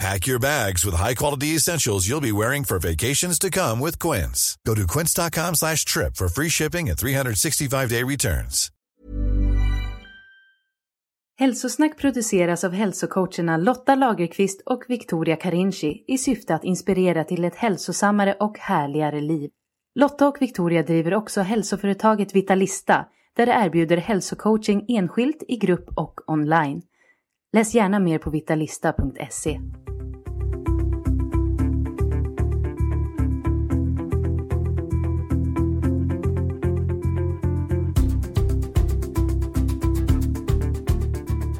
Pack your bags with high-quality essentials you'll be wearing for vacations to come with Quince. Go to quince.com/trip for free shipping and 365-day returns. Hälsosnack produceras av hälsocoacherna Lotta Lagerqvist och Victoria Carinci i syfte att inspirera till ett hälsosammare och härligare liv. Lotta och Victoria driver också hälsoföretaget Vitalista, där de erbjuder hälsocoaching enskilt, i grupp och online. Läs gärna mer på vitalista.se.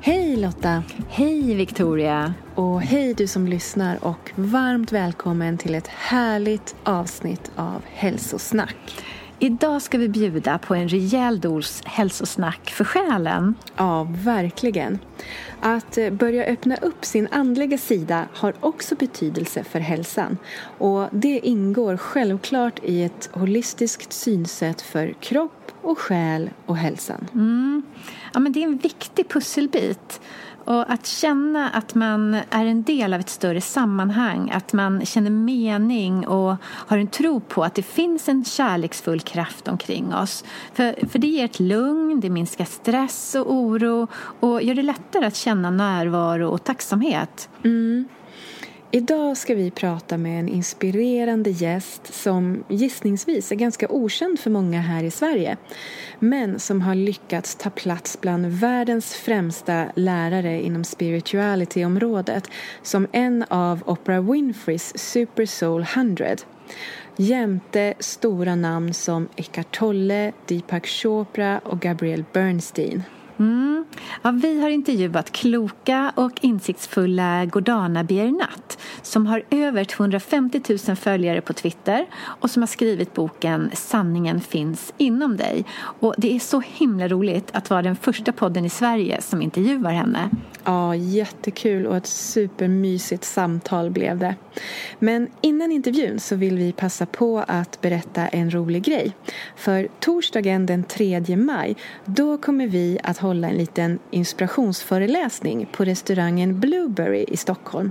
Hej Lotta! Hej Victoria! Och hej du som lyssnar och varmt välkommen till ett härligt avsnitt av Hälsosnack. Idag ska vi bjuda på en rejäl dos hälsosnack för själen. Ja, verkligen. Att börja öppna upp sin andliga sida har också betydelse för hälsan. Och det ingår självklart i ett holistiskt synsätt för kropp och själ och hälsan. Mm. Ja, men det är en viktig pusselbit. Och att känna att man är en del av ett större sammanhang, att man känner mening och har en tro på att det finns en kärleksfull kraft omkring oss. För det ger ett lugn, det minskar stress och oro och gör det lättare att känna närvaro och tacksamhet. Mm. Idag ska vi prata med en inspirerande gäst som gissningsvis är ganska okänd för många här i Sverige, men som har lyckats ta plats bland världens främsta lärare inom spirituality-området som en av Oprah Winfreys Super Soul 100. Jämte stora namn som Eckhart Tolle, Deepak Chopra och Gabriel Bernstein. Mm. Ja, vi har intervjuat kloka och insiktsfulla Gordana Biernat som har över 250 000 följare på Twitter och som har skrivit boken Sanningen finns inom dig. Och det är så himla roligt att vara den första podden i Sverige som intervjuar henne. Ja, jättekul och ett supermysigt samtal blev det. Men innan intervjun så vill vi passa på att berätta en rolig grej. För torsdagen den 3 maj, då kommer vi att hålla en liten inspirationsföreläsning på restaurangen Blueberry i Stockholm.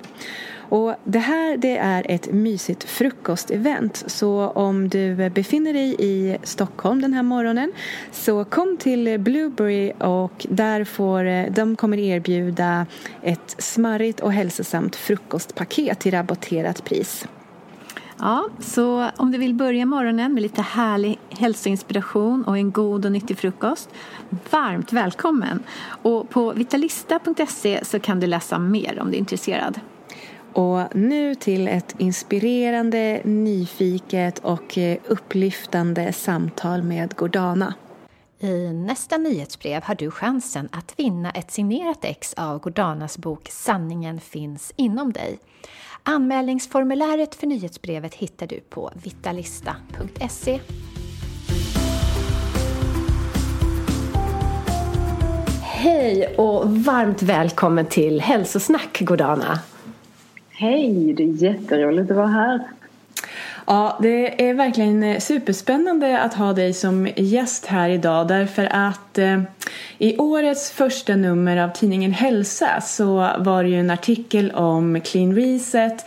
Och det är ett mysigt frukostevent, så om du befinner dig i Stockholm den här morgonen så kom till Blueberry och där kommer erbjuda ett smarrigt och hälsosamt frukostpaket till rabatterat pris. Ja, så om du vill börja morgonen med lite härlig hälsoinspiration och en god och nyttig frukost, varmt välkommen. Och på vitalista.se så kan du läsa mer om du är intresserad. Och nu till ett inspirerande, nyfiket och upplyftande samtal med Gordana. I nästa nyhetsbrev har du chansen att vinna ett signerat ex av Gordanas bok Sanningen finns inom dig. Anmälningsformuläret för nyhetsbrevet hittar du på vitalista.se. Hej och varmt välkommen till Hälsosnack, Gordana. Hej, det är jätteroligt att vara här. Ja, det är verkligen superspännande att ha dig som gäst här idag, därför att i årets första nummer av tidningen Hälsa så var det ju en artikel om Clean Reset,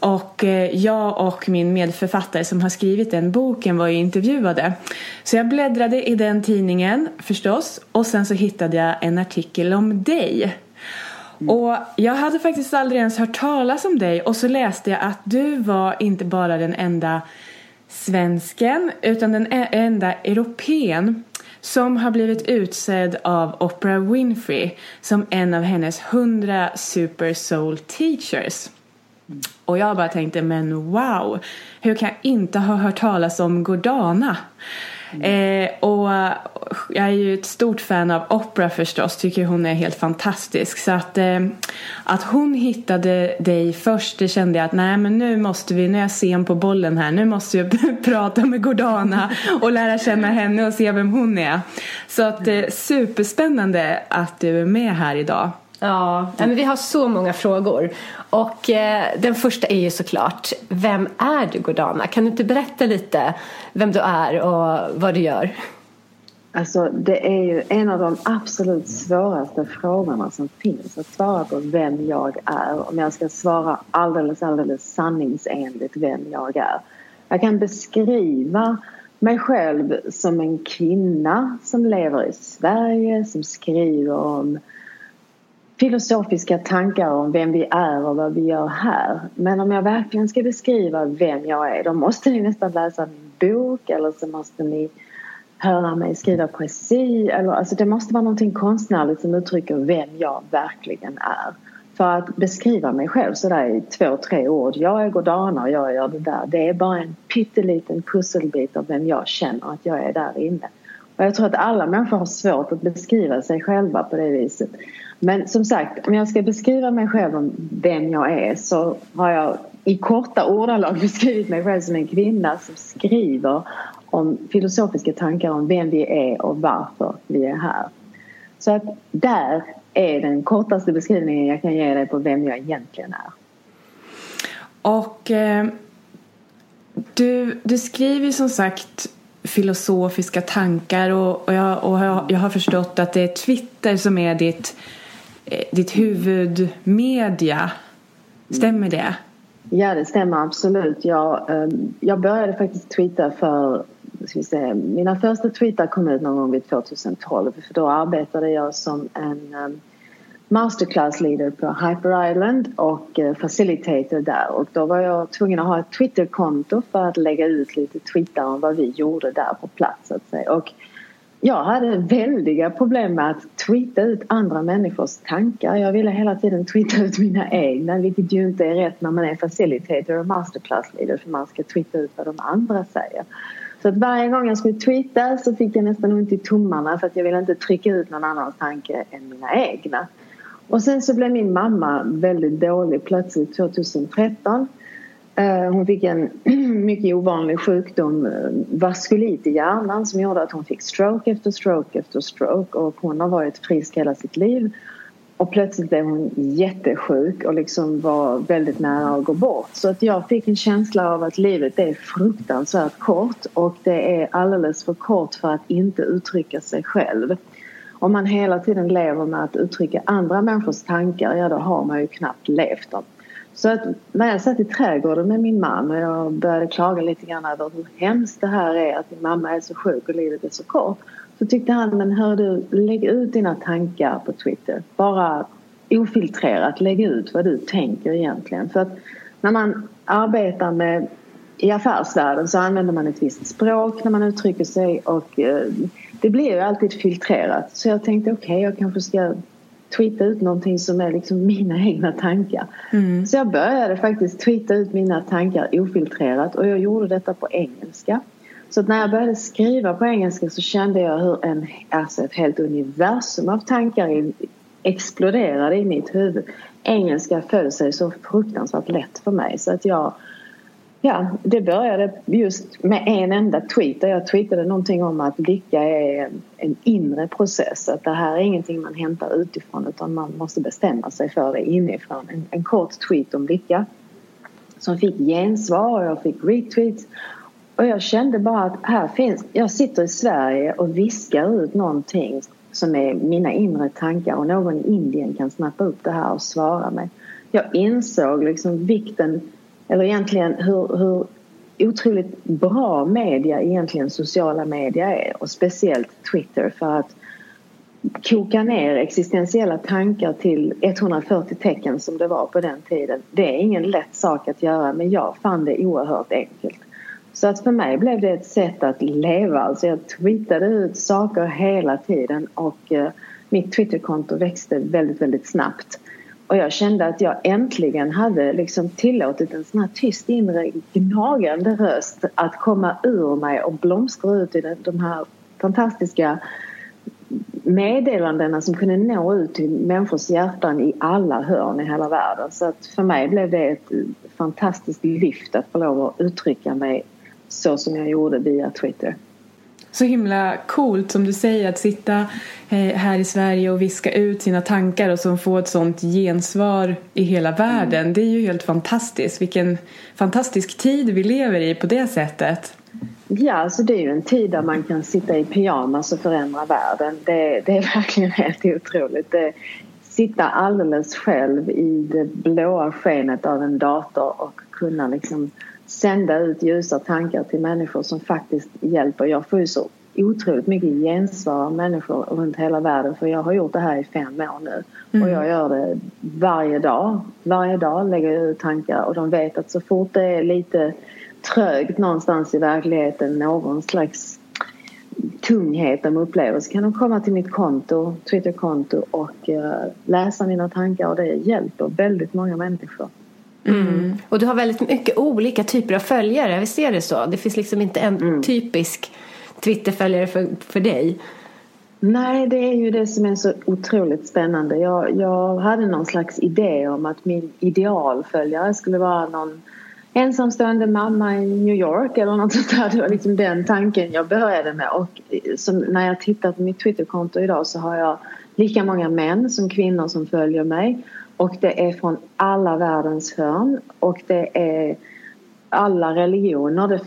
och jag och min medförfattare som har skrivit den boken var ju intervjuade. Så jag bläddrade i den tidningen förstås och sen så hittade jag en artikel om dig. Och jag hade faktiskt aldrig ens hört talas om dig, och så läste jag att du var inte bara den enda svensken utan den enda europeen som har blivit utsedd av Oprah Winfrey som en av hennes 100 super soul teachers. Och jag bara tänkte, men wow, hur kan jag inte ha hört talas om Gordana? Och jag är ju ett stort fan av Oprah förstås, tycker hon är helt fantastisk. Så att hon hittade dig först, det kände jag att nej, men nu är jag sen på bollen här, nu måste jag prata med Gordana och lära känna henne och se vem hon är. Så att det är superspännande att du är med här idag. Ja, men vi har så många frågor. Och den första är ju såklart, vem är du, Gordana? Kan du inte berätta lite vem du är och vad du gör? Alltså det är ju en av de absolut svåraste frågorna som finns att svara på, vem jag är. Om jag ska svara alldeles sanningsenligt vem jag är. Jag kan beskriva mig själv som en kvinna som lever i Sverige, som skriver om filosofiska tankar om vem vi är och vad vi gör här. Men om jag verkligen ska beskriva vem jag är, då måste ni nästan läsa min bok, eller så måste ni höra mig skriva poesi. Alltså det måste vara någonting konstnärligt som uttrycker vem jag verkligen är. För att beskriva mig själv så där i 2-3 ord, jag är Gordana och jag gör det där, det är bara en pytteliten pusselbit av vem jag känner att jag är där inne. Och jag tror att alla människor har svårt att beskriva sig själva på det viset. Men som sagt, om jag ska beskriva mig själv om vem jag är, så har jag i korta ordalag beskrivit mig själv som en kvinna som skriver om filosofiska tankar om vem vi är och varför vi är här. Så att där är den kortaste beskrivningen jag kan ge dig på vem jag egentligen är. Och du skriver som sagt filosofiska tankar och jag har förstått att det är Twitter som är ditt huvudmedia. Stämmer det? Ja, det stämmer absolut. Jag började faktiskt twittra mina första twittar kom ut någon gång vid 2012, för då arbetade jag som en masterclass leader på Hyper Island och facilitator där, och då var jag tvungen att ha ett Twitterkonto för att lägga ut lite twittar om vad vi gjorde där på plats, så att säga. Och jag hade väldiga problem med att twittra ut andra människors tankar. Jag ville hela tiden twittra ut mina egna, vilket ju inte är rätt när man är facilitator och masterclass leader, för man ska twittra ut vad de andra säger. Så att varje gång jag skulle twittra så fick jag nästan ont i tummarna, för att jag ville inte trycka ut någon annans tanke än mina egna. Och sen så blev min mamma väldigt dålig plötsligt 2013. Hon fick en mycket ovanlig sjukdom, vaskulit i hjärnan, som gjorde att hon fick stroke efter stroke efter stroke. Och hon har varit frisk hela sitt liv. Och plötsligt blev hon jättesjuk och liksom var väldigt nära att gå bort. Så att jag fick en känsla av att livet är fruktansvärt kort. Och det är alldeles för kort för att inte uttrycka sig själv. Om man hela tiden lever med att uttrycka andra människors tankar, ja då har man ju knappt levt dem. Så att när jag satt i trädgården med min man och jag började klaga lite grann över hur hemskt det här är, att min mamma är så sjuk och livet är så kort, så tyckte han, men hör du, lägg ut dina tankar på Twitter. Bara ofiltrerat, lägg ut vad du tänker egentligen. För att när man arbetar med i affärsvärlden så använder man ett visst språk när man uttrycker sig, och det blir ju alltid filtrerat. Så jag tänkte okej, jag kanske ska twittra ut någonting som är liksom mina egna tankar. Mm. Så jag började faktiskt twittra ut mina tankar ofiltrerat, och jag gjorde detta på engelska. Så att när jag började skriva på engelska så kände jag hur ett helt universum av tankar exploderade i mitt huvud. Engelska föll sig så fruktansvärt lätt för mig, så att ja, det började just med en enda tweet. Jag tweetade någonting om att lycka är en inre process. Att det här är ingenting man hämtar utifrån, utan man måste bestämma sig för det inifrån. En kort tweet om lycka som fick gensvar, och jag fick retweets. Och jag kände bara att jag sitter i Sverige och viskar ut någonting som är mina inre tankar, och någon i Indien kan snappa upp det här och svara mig. Jag insåg liksom vikten, eller egentligen hur otroligt bra media, egentligen sociala medier är, och speciellt Twitter, för att koka ner existentiella tankar till 140 tecken som det var på den tiden. Det är ingen lätt sak att göra, men jag fann det oerhört enkelt. Så att för mig blev det ett sätt att leva. Alltså jag tweetade ut saker hela tiden och mitt Twitterkonto växte väldigt, väldigt snabbt. Och jag kände att jag äntligen hade liksom tillåtit en sån här tyst inre gnagande röst att komma ur mig och blomstra ut i de här fantastiska meddelandena som kunde nå ut till människors hjärtan i alla hörn i hela världen. Så att för mig blev det ett fantastiskt lyft att få lov att uttrycka mig så som jag gjorde via Twitter. Så himla coolt som du säger, att sitta här i Sverige och viska ut sina tankar och som får ett sånt gensvar i hela världen. Det är ju helt fantastiskt. Vilken fantastisk tid vi lever i på det sättet. Ja, så det är ju en tid där man kan sitta i pyjamas och förändra världen. Det är verkligen helt otroligt. Sitta alldeles själv i det blåa skenet av en dator och kunna liksom sända ut ljusa tankar till människor som faktiskt hjälper. Jag får ju så otroligt mycket gensvar av människor runt hela världen, för jag har gjort det här i 5 år nu. Och jag gör det varje dag. Varje dag lägger jag ut tankar, och de vet att så fort det är lite trögt någonstans i verkligheten, någon slags tunghet de upplever, så kan de komma till mitt konto, Twitterkonto, och läsa mina tankar, och det hjälper väldigt många människor. Mm. Och du har väldigt mycket olika typer av följare, vi ser det så. Det finns liksom inte en typisk Twitterföljare för dig. Nej, det är ju det som är så otroligt spännande. Jag hade någon slags idé om att min idealföljare skulle vara någon ensamstående mamma i New York eller något sånt där. Det var liksom den tanken jag började med. Och som, när jag tittar på mitt Twitterkonto idag, så har jag lika många män som kvinnor som följer mig. Och det är från alla världens hörn. Och det är alla religioner.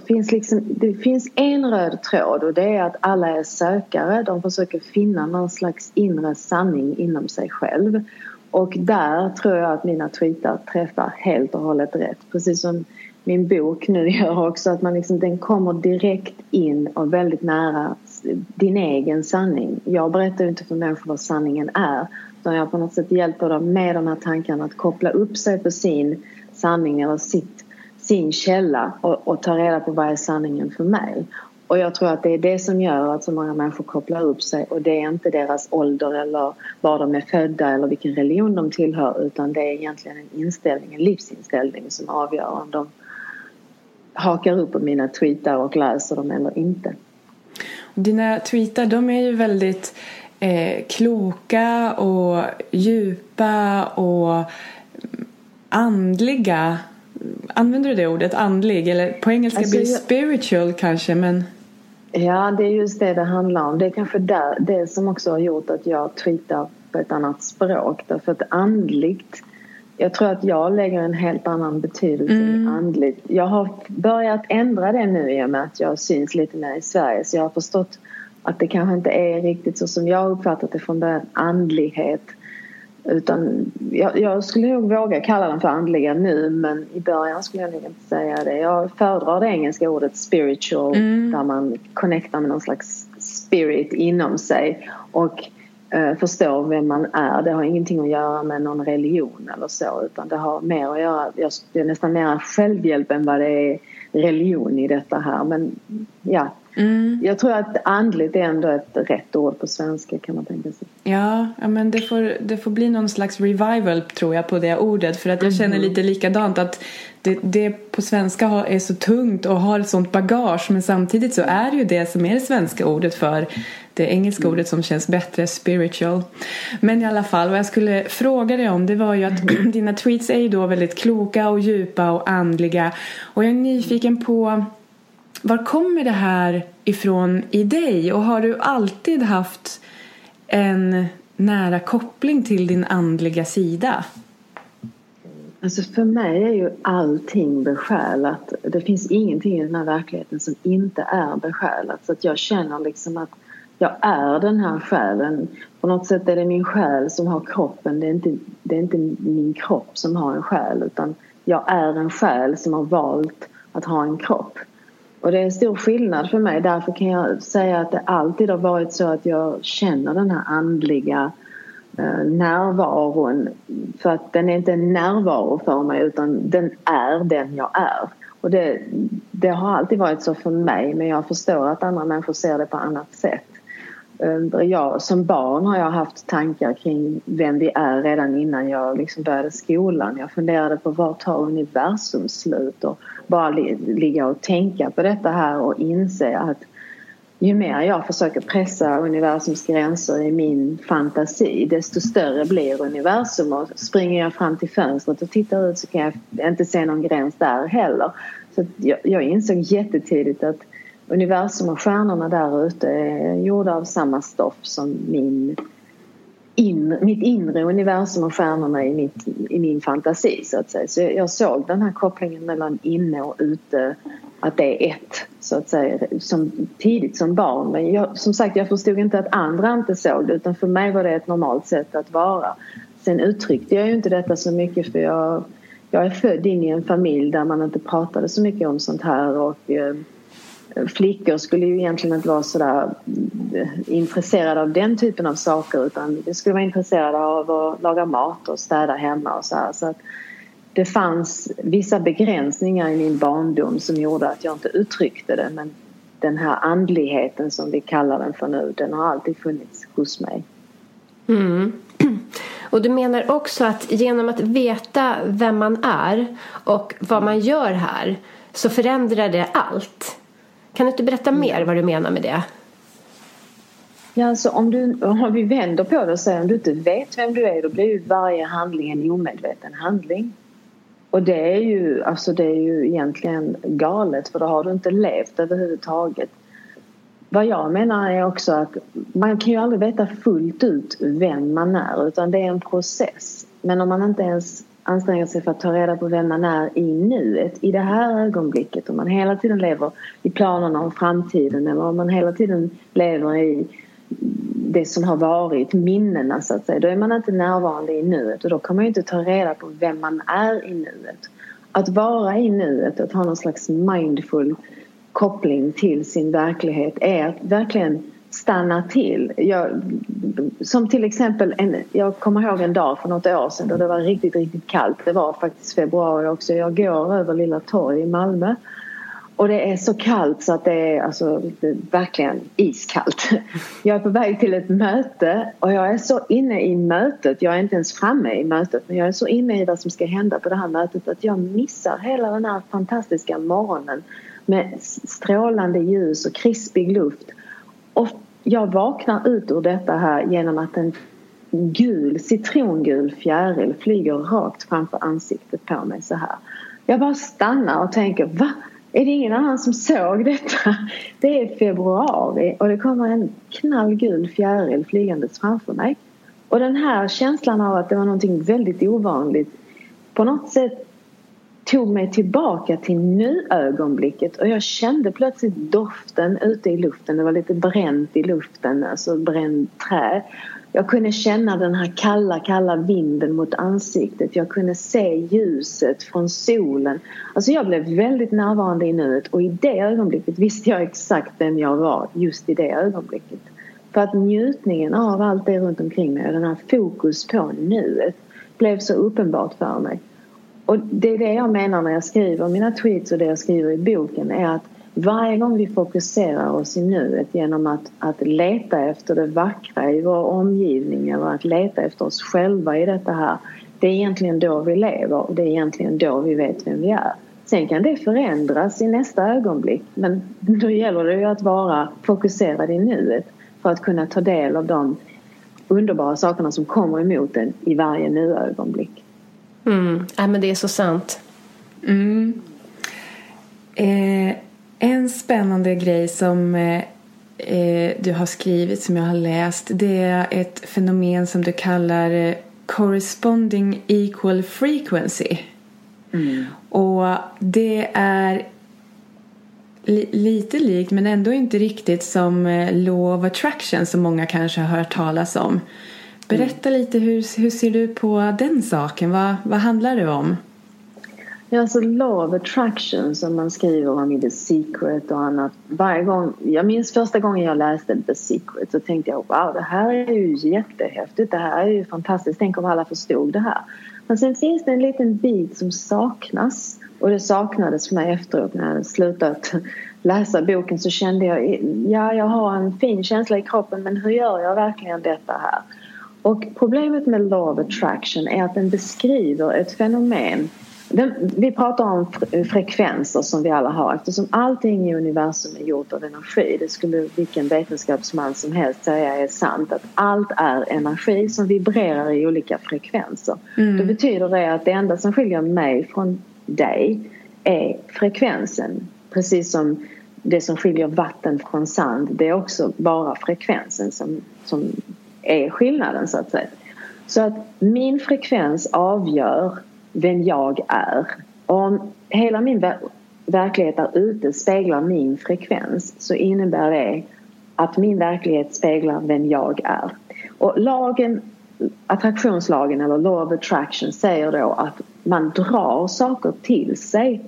Det finns en röd tråd, och det är att alla är sökare. De försöker finna någon slags inre sanning inom sig själv. Och där tror jag att mina tweetar träffar helt och hållet rätt. Precis som min bok nu gör också. Att man liksom, den kommer direkt in och väldigt nära din egen sanning. Jag berättar ju inte för människor vad sanningen är. Utan jag på något sätt hjälper dem med de här tankarna att koppla upp sig på sin sanning eller sin källa. Och ta reda på vad är sanningen för mig. Och jag tror att det är det som gör att så många människor kopplar upp sig. Och det är inte deras ålder eller var de är födda eller vilken religion de tillhör. Utan det är egentligen en inställning, en livsinställning, som avgör om de hakar upp på mina tweetar och läser dem eller inte. Dina tweetar, de är ju väldigt kloka och djupa och andliga. Använder du det ordet, andlig? Eller på engelska alltså, blir spiritual kanske, men... Ja, det är just det handlar om. Det är kanske det som också har gjort att jag tweetar på ett annat språk. Därför att andligt... Jag tror att jag lägger en helt annan betydelse i andligt. Jag har börjat ändra det nu i och med att jag syns lite mer i Sverige. Så jag har förstått att det kanske inte är riktigt så som jag uppfattat det från början, andlighet. Utan jag skulle nog våga kalla den för andliga nu, men i början skulle jag nog inte säga det. Jag föredrar det engelska ordet spiritual, där man connectar med någon slags spirit inom sig och förstår vem man är. Det har ingenting att göra med någon religion eller så, utan det har mer att göra, det är nästan mer självhjälp än vad det är religion i detta här, men ja. Jag tror att andligt är ändå ett rätt ord på svenska, kan man tänka sig. Ja, men det får bli någon slags revival, tror jag, på det ordet. För att jag känner lite likadant, att det på svenska är så tungt och har ett sånt bagage. Men samtidigt så är det ju det som är det svenska ordet för det engelska ordet som känns bättre, spiritual. Men i alla fall, vad jag skulle fråga dig om, det var ju att dina tweets är ju då väldigt kloka och djupa och andliga. Och jag är nyfiken på... Var kommer det här ifrån i dig? Och har du alltid haft en nära koppling till din andliga sida? Alltså för mig är ju allting besjälat. Det finns ingenting i den här verkligheten som inte är besjälat. Så att jag känner liksom att jag är den här själen. På något sätt är det min själ som har kroppen. Det är inte min kropp som har en själ. Utan jag är en själ som har valt att ha en kropp. Och det är en stor skillnad för mig. Därför kan jag säga att det alltid har varit så att jag känner den här andliga närvaron. För att den är inte en närvaro för mig, utan den är den jag är. Och det har alltid varit så för mig, men jag förstår att andra människor ser det på annat sätt. Jag, som barn har jag haft tankar kring vem vi är redan innan jag liksom började skolan. Jag funderade på vart tar universum slut, och bara ligga och tänka på detta här och inse att ju mer jag försöker pressa universums gränser i min fantasi, desto större blir universum, och springer jag fram till fönstret och tittar ut så kan jag inte se någon gräns där heller. Så jag insåg jättetidigt att universum och stjärnorna där ute är gjorda av samma stoff som mitt inre universum och stjärnorna i min fantasi, så att säga. Så jag såg den här kopplingen mellan inne och ute, att det är ett, så att säga, som tidigt som barn. Men jag förstod inte att andra inte såg det, utan för mig var det ett normalt sätt att vara. Sen uttryckte jag ju inte detta så mycket, för jag är född in i en familj där man inte pratade så mycket om sånt här, och flickor skulle ju egentligen inte vara sådär intresserade av den typen av saker, utan de skulle vara intresserade av att laga mat och städa hemma och så här. Så att det fanns vissa begränsningar i min barndom som gjorde att jag inte uttryckte det, men den här andligheten som vi kallar den för nu, den har alltid funnits hos mig. Mm. Och du menar också att genom att veta vem man är och vad man gör här, så förändrar det allt. Kan du inte berätta mer vad du menar med det? Ja, alltså om vi vänder på det och säger om du inte vet vem du är, då blir ju varje handling en omedveten handling. Och det är ju egentligen galet, för då har du inte levt överhuvudtaget. Vad jag menar är också att man kan ju aldrig veta fullt ut vem man är, utan det är en process. Men om man inte ens anstränger sig för att ta reda på vem man är i nuet, i det här ögonblicket, om man hela tiden lever i planerna om framtiden, eller om man hela tiden lever i det som har varit, minnena så att säga, då är man inte närvarande i nuet, och då kan man ju inte ta reda på vem man är i nuet. Att vara i nuet, att ha någon slags mindful koppling till sin verklighet, är att verkligen stanna till. Som till exempel, jag kommer ihåg en dag för något år sedan då det var riktigt, riktigt kallt. Det var faktiskt februari också. Jag går över Lilla Torg i Malmö. Och det är så kallt så att det är, alltså, det är verkligen iskallt. Jag är på väg till ett möte och jag är så inne i mötet. Jag är inte ens framme i mötet, men jag är så inne i vad som ska hända på det här mötet att jag missar hela den här fantastiska morgonen med strålande ljus och krispig luft. Och jag vaknar ut ur detta här genom att en citrongul fjäril flyger rakt framför ansiktet på mig så här. Jag bara stannar och tänker, va? Är det ingen annan som såg detta? Det är februari och det kommer en knallgul fjäril flygandes framför mig. Och den här känslan av att det var någonting väldigt ovanligt på något sätt tog mig tillbaka till nu-ögonblicket, och jag kände plötsligt doften ute i luften. Det var lite bränt i luften, alltså bränd trä. Jag kunde känna den här kalla, kalla vinden mot ansiktet. Jag kunde se ljuset från solen. Alltså jag blev väldigt närvarande i nuet, och i det ögonblicket visste jag exakt vem jag var just i det ögonblicket. För att njutningen av allt det runt omkring mig och den här fokus på nuet blev så uppenbart för mig. Och det är det jag menar när jag skriver mina tweets och det jag skriver i boken, är att varje gång vi fokuserar oss i nuet genom att leta efter det vackra i vår omgivning, eller att leta efter oss själva i detta här, det är egentligen då vi lever, och det är egentligen då vi vet vem vi är. Sen kan det förändras i nästa ögonblick, men då gäller det ju att vara fokuserad i nuet för att kunna ta del av de underbara sakerna som kommer emot en i varje nu-ögonblick. Men det är så sant. En spännande grej som du har skrivit, som jag har läst, det är ett fenomen som du kallar corresponding equal frequency. Och det är lite likt, men ändå inte riktigt, som law of attraction som många kanske har hört talas om. Berätta lite, hur ser du på den saken? Vad handlar det om? Ja, alltså law of attraction som man skriver om i The Secret och annat. Jag minns första gången jag läste The Secret så tänkte jag, wow, det här är ju jättehäftigt. Det här är ju fantastiskt. Tänk om alla förstod det här. Men sen finns det en liten bit som saknas. Och det saknades för mig efteråt när jag slutat läsa boken, så kände jag, ja, jag har en fin känsla i kroppen, men hur gör jag verkligen detta här? Och problemet med law of attraction är att den beskriver ett fenomen. Vi pratar om frekvenser som vi alla har, eftersom allting i universum är gjort av energi. Det skulle vilken vetenskapsman som helst säga är sant, att allt är energi som vibrerar i olika frekvenser. Mm. Då betyder det att det enda som skiljer mig från dig är frekvensen. Precis som det som skiljer vatten från sand, det är också bara frekvensen som är skillnaden, så att säga. Så att min frekvens avgör vem jag är. Om hela min verklighet där ute speglar min frekvens, så innebär det att min verklighet speglar vem jag är. Och lagen, attraktionslagen eller law of attraction, säger då att man drar saker till sig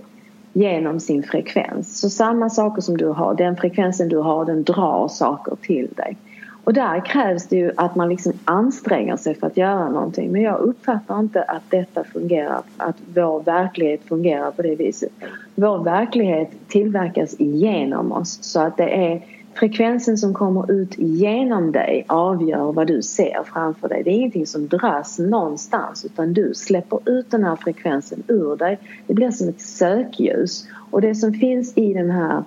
genom sin frekvens. Så samma saker som du har, den frekvensen du har, den drar saker till dig. Och där krävs det ju att man liksom anstränger sig för att göra någonting. Men jag uppfattar inte att detta fungerar, att vår verklighet fungerar på det viset. Vår verklighet tillverkas genom oss, så att det är frekvensen som kommer ut genom dig avgör vad du ser framför dig. Det är ingenting som dras någonstans, utan du släpper ut den här frekvensen ur dig. Det blir som ett sökljus, och det som finns i den här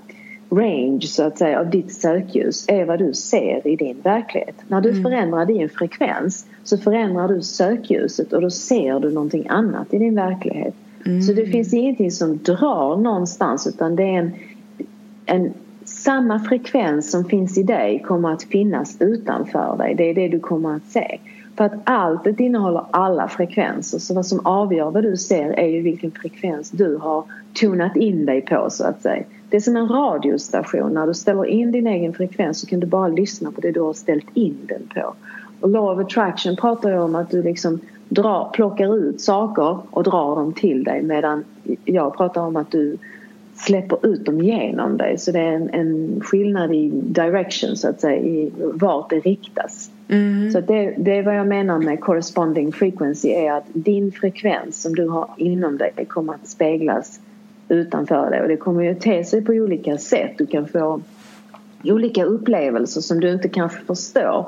range, så att säga, av ditt sökljus är vad du ser i din verklighet. När du förändrar din frekvens så förändrar du sökljuset, och då ser du någonting annat i din verklighet. Mm. Så det finns ingenting som drar någonstans, utan det är en samma frekvens som finns i dig kommer att finnas utanför dig. Det är det du kommer att se. För att alltet innehåller alla frekvenser. Så vad som avgör vad du ser är ju vilken frekvens du har tonat in dig på, så att säga. Det är som en radiostation. När du ställer in din egen frekvens så kan du bara lyssna på det du har ställt in den på. Och law of attraction pratar ju om att du liksom plockar ut saker och drar dem till dig. Medan jag pratar om att du släpper ut dem genom dig. Så det är en skillnad i direction, så att säga, i vart det riktas. Mm. Så det är vad jag menar med corresponding frequency, är att din frekvens som du har inom dig kommer att speglas utanför dig. Och det kommer ju te sig på olika sätt. Du kan få olika upplevelser som du inte kanske förstår.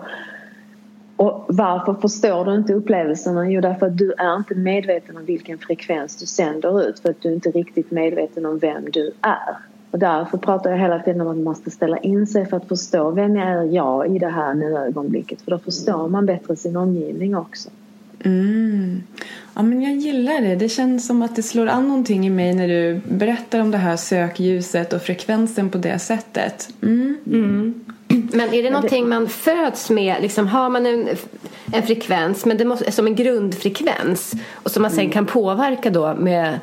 Och varför förstår du inte upplevelserna? Jo, därför att du är inte medveten om vilken frekvens du sänder ut. För att du inte är riktigt medveten om vem du är. Och därför pratar jag hela tiden om att man måste ställa in sig för att förstå vem är jag i det här nu ögonblicket. För då förstår man bättre sin omgivning också. Mm. Ja, men jag gillar det. Det känns som att det slår an någonting i mig när du berättar om det här sökljuset och frekvensen på det sättet. Mm. Mm. Men är det någonting man föds med? Liksom, har man en frekvens, men det måste, som en grundfrekvens, och som man sen kan påverka då med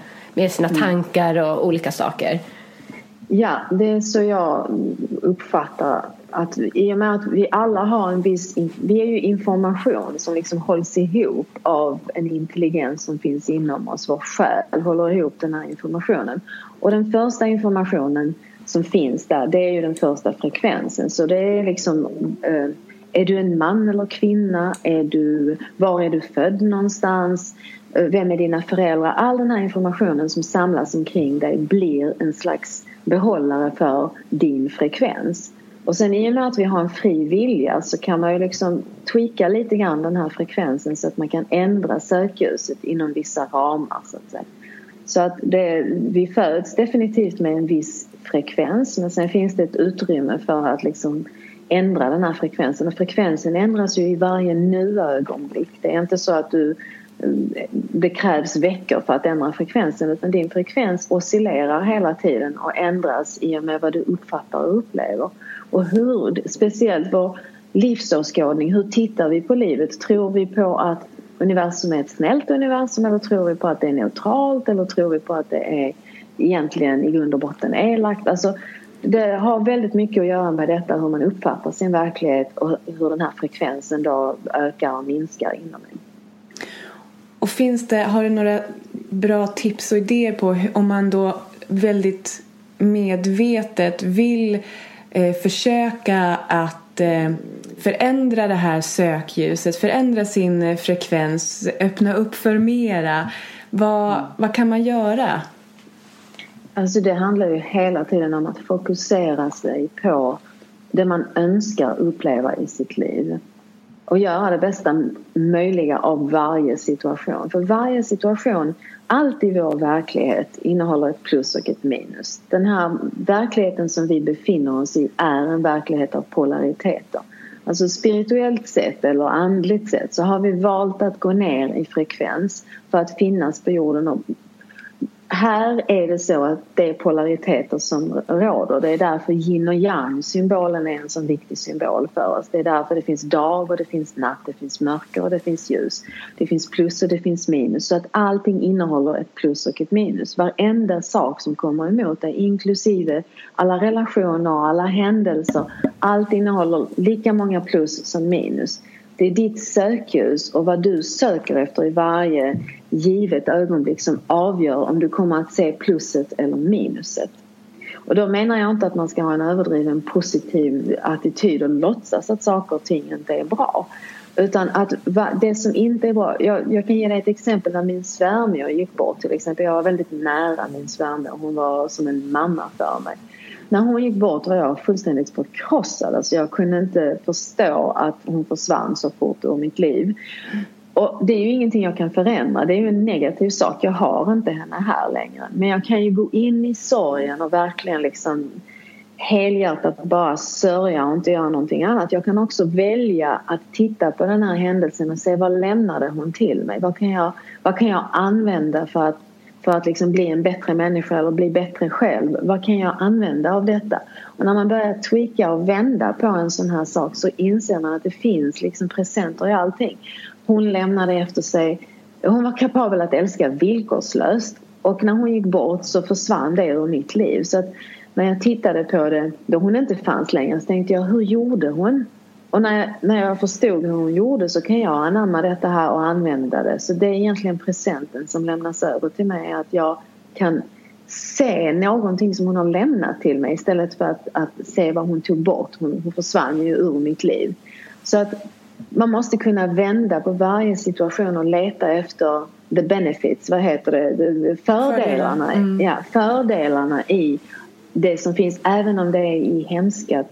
sina tankar och olika saker? Ja, det är så jag uppfattar, att i och med att vi alla har en viss, vi är ju information som liksom hålls ihop av en intelligens som finns inom oss. Vår själ håller ihop den här informationen. Och den första informationen som finns där, det är ju den första frekvensen. Så det är liksom, är du en man eller kvinna? Var är du född någonstans? Vem är dina föräldrar? All den här informationen som samlas omkring dig blir en slags behållare för din frekvens. Och sen i och med att vi har en fri vilja så kan man ju liksom tweaka lite grann den här frekvensen så att man kan ändra sökljuset inom vissa ramar, så att säga. Så att vi föds definitivt med en viss frekvens, men sen finns det ett utrymme för att liksom ändra den här frekvensen. Och frekvensen ändras ju i varje nu-ögonblick. Det är inte så att det krävs veckor för att ändra frekvensen, utan din frekvens oscillerar hela tiden och ändras i och med vad du uppfattar och upplever. Och hur, speciellt vår livsåskådning, hur tittar vi på livet? Tror vi på att universum är ett snällt universum, eller tror vi på att det är neutralt, eller tror vi på att det är egentligen i grund och botten elakt? Alltså, det har väldigt mycket att göra med detta, hur man uppfattar sin verklighet och hur den här frekvensen då ökar och minskar inom en. Och har du några bra tips och idéer på om man då väldigt medvetet vill försöka att förändra det här sökljuset, förändra sin frekvens, öppna upp för mera? Vad kan man göra? Alltså det handlar ju hela tiden om att fokusera sig på det man önskar uppleva i sitt liv. Och göra det bästa möjliga av varje situation. För varje situation, allt i vår verklighet innehåller ett plus och ett minus. Den här verkligheten som vi befinner oss i är en verklighet av polariteter. Alltså spirituellt sett eller andligt sett så har vi valt att gå ner i frekvens för att finnas på jorden. Och här är det så att det är polariteter som råder. Det är därför yin och yang, symbolen är en sån viktig symbol för oss. Det är därför det finns dag och det finns natt, det finns mörker och det finns ljus. Det finns plus och det finns minus. Så att allting innehåller ett plus och ett minus. Varenda sak som kommer emot dig, inklusive alla relationer och alla händelser. Allt innehåller lika många plus som minus. Det är ditt sökljus och vad du söker efter i varje givet ögonblick som avgör om du kommer att se plusset eller minuset. Och då menar jag inte att man ska ha en överdriven positiv attityd och låtsas att saker och ting inte är bra. Utan att det som inte är bra... Jag kan ge dig ett exempel när min svärmor gick bort till exempel. Jag var väldigt nära min svärmor. Hon var som en mamma för mig. När hon gick bort var jag fullständigt förkrossad. Alltså jag kunde inte förstå att hon försvann så fort ur mitt liv. Och det är ju ingenting jag kan förändra. Det är ju en negativ sak. Jag har inte henne här längre. Men jag kan ju gå in i sorgen och verkligen liksom helhjärtat bara sörja och inte göra någonting annat. Jag kan också välja att titta på den här händelsen och se vad lämnade hon till mig. Vad kan jag använda för att liksom bli en bättre människa eller bli bättre själv. Vad kan jag använda av detta? Och när man börjar tweaka och vända på en sån här sak så inser man att det finns liksom presenter i allting. Hon lämnade efter sig, hon var kapabel att älska villkorslöst. Och när hon gick bort så försvann det ur mitt liv. Så att när jag tittade på det, då hon inte fanns längre, så tänkte jag, hur gjorde hon? Och när jag förstod hur hon gjorde så kan jag anamma detta här och använda det. Så det är egentligen presenten som lämnas över till mig. Att jag kan se någonting som hon har lämnat till mig istället för att se vad hon tog bort. Hon försvann ju ur mitt liv. Så att man måste kunna vända på varje situation och leta efter the benefits. Vad heter det? Fördelarna. Mm. Ja, fördelarna i det som finns, även om det är i hemska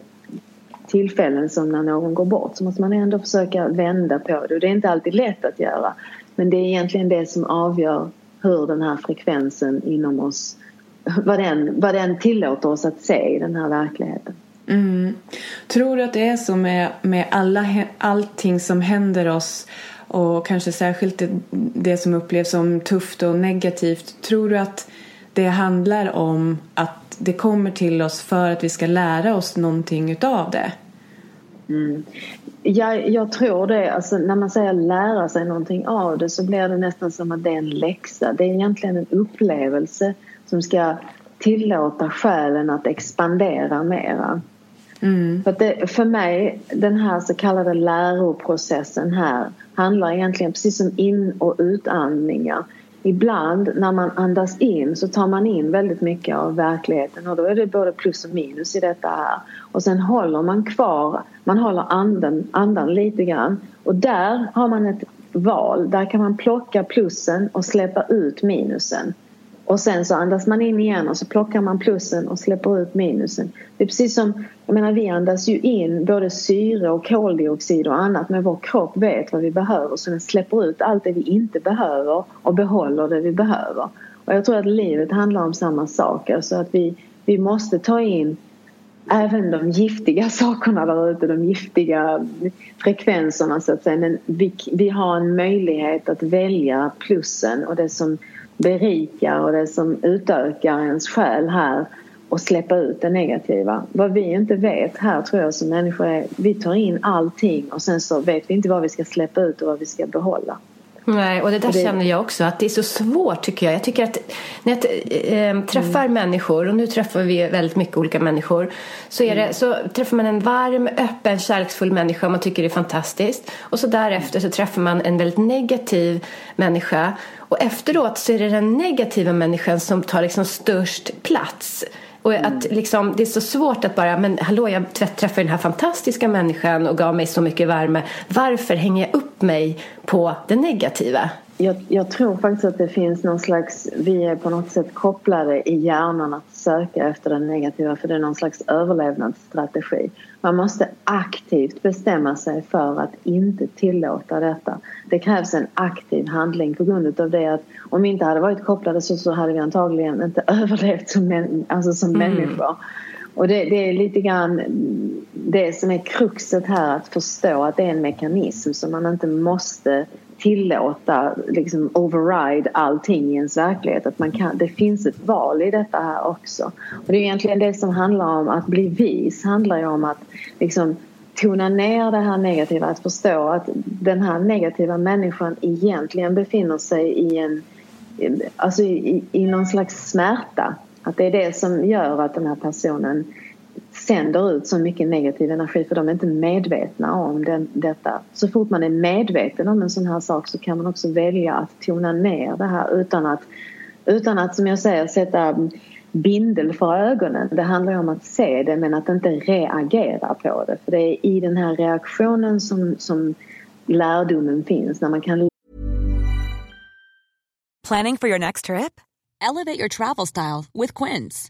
tillfällen som när någon går bort, så måste man ändå försöka vända på det. Och det är inte alltid lätt att göra. Men det är egentligen det som avgör hur den här frekvensen inom oss, vad den tillåter oss att se i den här verkligheten. Mm. Tror du att det är så med allting som händer oss, och kanske särskilt det som upplevs som tufft och negativt? Tror du att det handlar om att det kommer till oss för att vi ska lära oss någonting utav det? Mm. Jag tror det. Alltså, när man säger lära sig någonting av det så blir det nästan som att det är en läxa. Det är egentligen en upplevelse som ska tillåta själen att expandera mera. Mm. För mig, den här så kallade läroprocessen här handlar egentligen precis om in- och utandningar. Ibland när man andas in så tar man in väldigt mycket av verkligheten, och då är det både plus och minus i detta här. Och sen håller man kvar, man håller andan lite grann, och där har man ett val. Där kan man plocka plussen och släppa ut minusen. Och sen så andas man in igen och så plockar man plussen och släpper ut minusen. Det är precis som, jag menar, vi andas ju in både syre och koldioxid och annat. Men vår kropp vet vad vi behöver, så den släpper ut allt det vi inte behöver och behåller det vi behöver. Och jag tror att livet handlar om samma saker. Så att vi måste ta in även de giftiga sakerna där ute, de giftiga frekvenserna så att säga. Men vi har en möjlighet att välja plussen och det som berikar och det som utökar ens själ här, och släppa ut det negativa. Vad vi inte vet här, tror jag, som människor är, vi tar in allting och sen så vet vi inte vad vi ska släppa ut och vad vi ska behålla. Nej, och det där känner jag också, att det är så svårt tycker jag. Jag tycker att när jag träffar människor, och nu träffar vi väldigt mycket olika människor, så är det, så träffar man en varm, öppen, kärleksfull människa och man tycker det är fantastiskt, och så därefter så träffar man en väldigt negativ människa, och efteråt så är det den negativa människan som tar liksom störst plats. Och att liksom, det är så svårt att bara, men hallå, jag träffade den här fantastiska människan och gav mig så mycket värme. Varför hänger jag upp mig på det negativa? Jag tror faktiskt att det finns någon slags, vi är på något sätt kopplade i hjärnan att söka efter den negativa, för det är någon slags överlevnadsstrategi. Man måste aktivt bestämma sig för att inte tillåta detta. Det krävs en aktiv handling på grund av det att om vi inte hade varit kopplade så hade vi antagligen inte överlevt som människor. Och det är lite grann det som är kruxet här, att förstå att det är en mekanism som man inte måste tillåta, liksom override allting i ens verklighet. Att man kan, det finns ett val i detta här också. Och det är egentligen det som handlar om att bli vis. Handlar ju om att liksom tona ner det här negativa. Att förstå att den här negativa människan egentligen befinner sig i någon slags smärta. Att det är det som gör att den här personen sänder ut så mycket negativ energi, för de är inte medvetna om detta. Så fort man är medveten om en sån här sak så kan man också välja att tona ner det här utan att som jag säger sätta bindel för ögonen. Det handlar om att se det men att inte reagera på det, för det är i den här reaktionen som lärdomen finns, när man kan. Planning for your next trip? Elevate your travel style with Quince.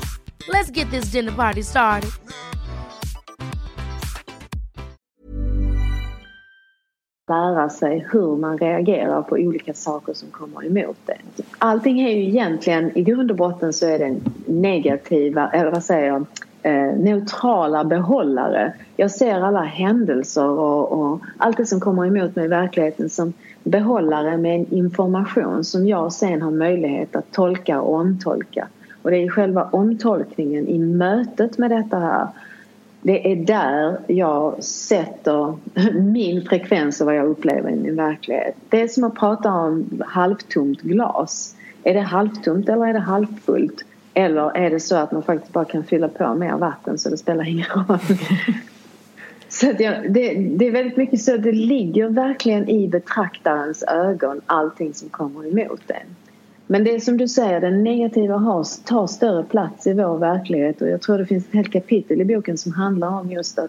Let's get this dinner party started. Lära sig hur man reagerar på olika saker som kommer emot det. Allting är ju egentligen, i grund och botten så är det negativa, eller vad säger jag, neutrala behållare. Jag ser alla händelser och allt det som kommer emot mig i verkligheten som behållare med en information som jag sen har möjlighet att tolka och omtolka. Och det är själva omtolkningen i mötet med detta här. Det är där jag sätter min frekvens och vad jag upplever i min verklighet. Det är som att prata om halvtomt glas. Är det halvtomt eller är det halvfullt? Eller är det så att man faktiskt bara kan fylla på mer vatten så det spelar ingen roll? Så att det är väldigt mycket så. Det ligger verkligen i betraktarens ögon allting som kommer emot den. Men det är som du säger, den negativa tar större plats i vår verklighet. Och jag tror det finns ett helt kapitel i boken som handlar om just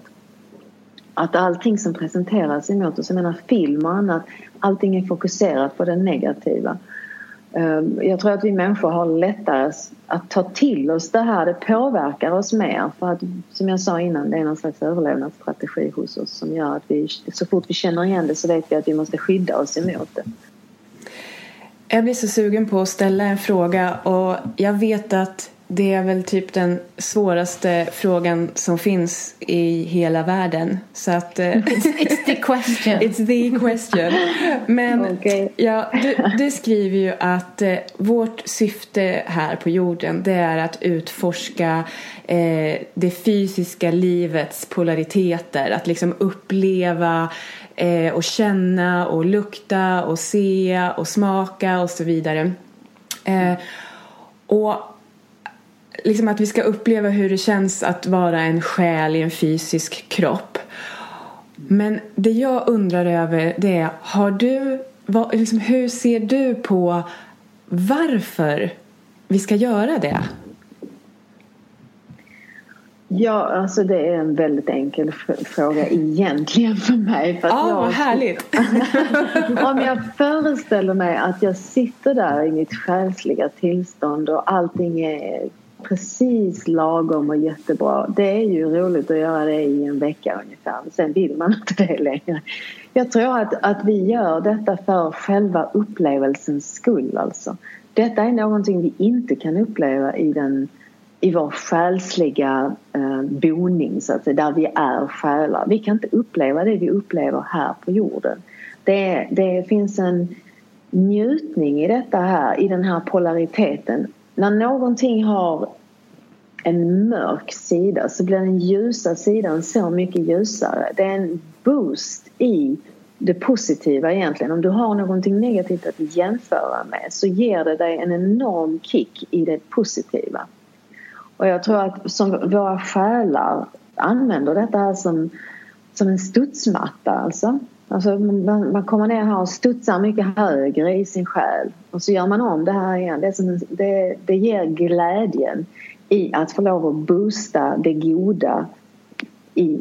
att allting som presenteras emot oss, jag menar film och annat, allting är fokuserat på den negativa. Jag tror att vi människor har lättare att ta till oss det här. Det påverkar oss mer. För att, som jag sa innan, det är någon slags överlevnadsstrategi hos oss som gör att vi, så fort vi känner igen det så vet vi att vi måste skydda oss emot det. Jag blir så sugen på att ställa en fråga, och jag vet att det är väl typ den svåraste frågan som finns i hela världen. Så att, it's the question. It's the question. Men okay. Du skriver ju att vårt syfte här på jorden, det är att utforska det fysiska livets polariteter. Att liksom uppleva och känna och lukta och se och smaka och så vidare. Och liksom att vi ska uppleva hur det känns att vara en själ i en fysisk kropp. Men det jag undrar över, det är, hur ser du på varför vi ska göra det? Ja, alltså det är en väldigt enkel fråga egentligen för mig. För att vad härligt! Om jag föreställer mig att jag sitter där i mitt själsliga tillstånd och allting är precis lagom och jättebra. Det är ju roligt att göra det i en vecka ungefär. Sen vill man inte det längre. Jag tror att vi gör detta för själva upplevelsens skull alltså. Detta är någonting vi inte kan uppleva i den i vår själsliga boning, så att där vi är själar. Vi kan inte uppleva det vi upplever här på jorden. Det finns en njutning i detta här, i den här polariteten. När någonting har en mörk sida så blir den ljusa sidan så mycket ljusare. Det är en boost i det positiva egentligen. Om du har någonting negativt att jämföra med så ger det dig en enorm kick i det positiva. Och jag tror att som våra själar använder detta här som en studsmatta alltså. Alltså man kommer ner här och studsar mycket högre i sin själ. Och så gör man om det här igen. Det ger glädjen i att få lov att boosta det goda i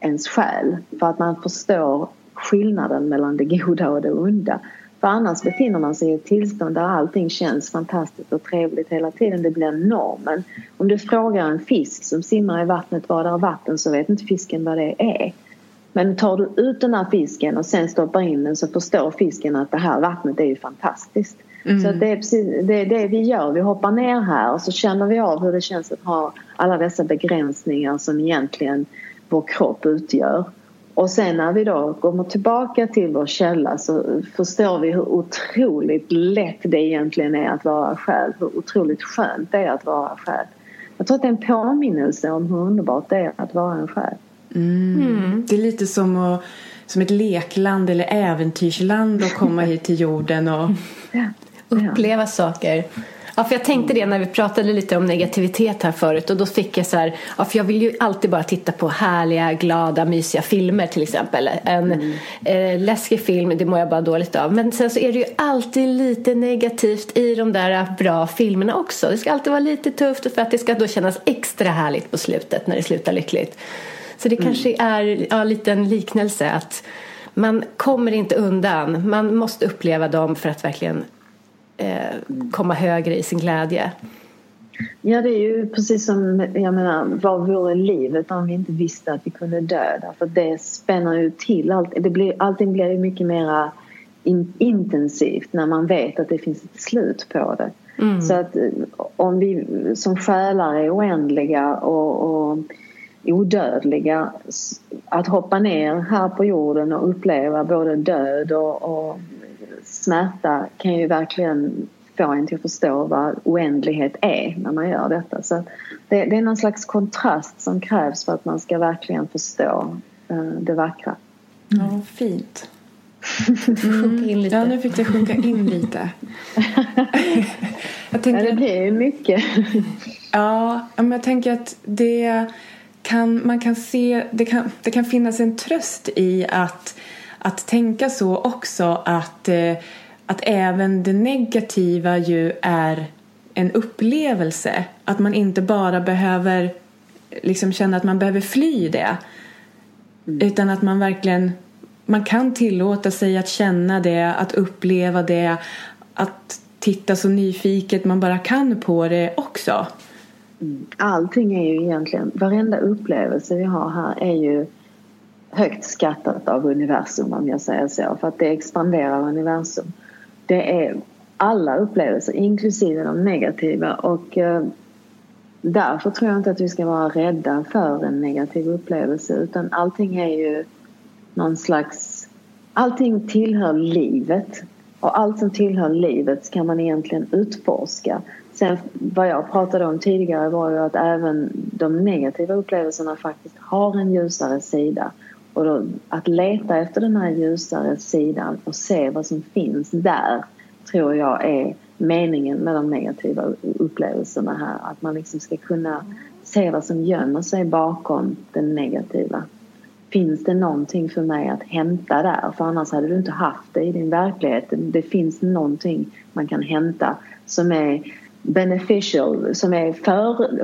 ens själ. För att man förstår skillnaden mellan det goda och det onda. För annars befinner man sig i ett tillstånd där allting känns fantastiskt och trevligt hela tiden. Det blir normen. Om du frågar en fisk som simmar i vattnet var det är vatten så vet inte fisken vad det är. Men tar du ut den här fisken och sen stoppar in den så förstår fisken att det här vattnet är ju fantastiskt. Mm. Så det är precis det vi gör. Vi hoppar ner här och så känner vi av hur det känns att ha alla dessa begränsningar som egentligen vår kropp utgör. Och sen när vi då kommer tillbaka till vår källa så förstår vi hur otroligt lätt det egentligen är att vara själv. Hur otroligt skönt det är att vara själv. Jag tror att det är en påminnelse om hur underbart det är att vara en själv. Mm. Det är lite som ett lekland eller äventyrsland att komma hit till jorden och uppleva saker. Ja, för jag tänkte det när vi pratade lite om negativitet här förut. Och då fick jag så här, ja, för jag vill ju alltid bara titta på härliga, glada, mysiga filmer till exempel. En läskig film, det mår jag bara dåligt av. Men sen så är det ju alltid lite negativt i de där bra filmerna också. Det ska alltid vara lite tufft för att det ska då kännas extra härligt på slutet när det slutar lyckligt. Så det kanske är lite en liknelse att man kommer inte undan. Man måste uppleva dem för att verkligen komma högre i sin glädje. Ja, det är ju precis som, jag menar, vad vore livet om vi inte visste att vi kunde dö? För det spänner ju till allt. Allting blir ju mycket mer intensivt när man vet att det finns ett slut på det. Mm. Så att om vi som själar är oändliga och odödliga, att hoppa ner här på jorden och uppleva både död och smärta kan ju verkligen få en till att förstå vad oändlighet är när man gör detta. Så det är någon slags kontrast som krävs för att man ska verkligen förstå det vackra. Mm. Ja, fint. Ja, nu fick jag sjunka in lite. Jag tänker, ja, det blir ju mycket. Ja, men jag tänker att det kan finnas en tröst i att tänka så också, att även det negativa ju är en upplevelse. Att man inte bara behöver liksom känna att man behöver fly det. Utan att man verkligen, man kan tillåta sig att känna det, att uppleva det, att titta så nyfiket man bara kan på det också. Allting är ju egentligen, varenda upplevelse vi har här är ju högt skattat av universum, om jag säger så, för att det expanderar universum. Det är alla upplevelser, inklusive de negativa, och därför tror jag inte att vi ska vara rädda för en negativ upplevelse, utan allting är ju någon slags, allting tillhör livet, och allt som tillhör livet kan man egentligen utforska. Sen vad jag pratade om tidigare var ju att även de negativa upplevelserna faktiskt har en ljusare sida. Och då, att leta efter den här ljusare sidan och se vad som finns där, tror jag är meningen med de negativa upplevelserna här. Att man liksom ska kunna se vad som gömmer sig bakom den negativa. Finns det någonting för mig att hämta där? För annars hade du inte haft det i din verklighet. Det finns någonting man kan hämta som är beneficial, som är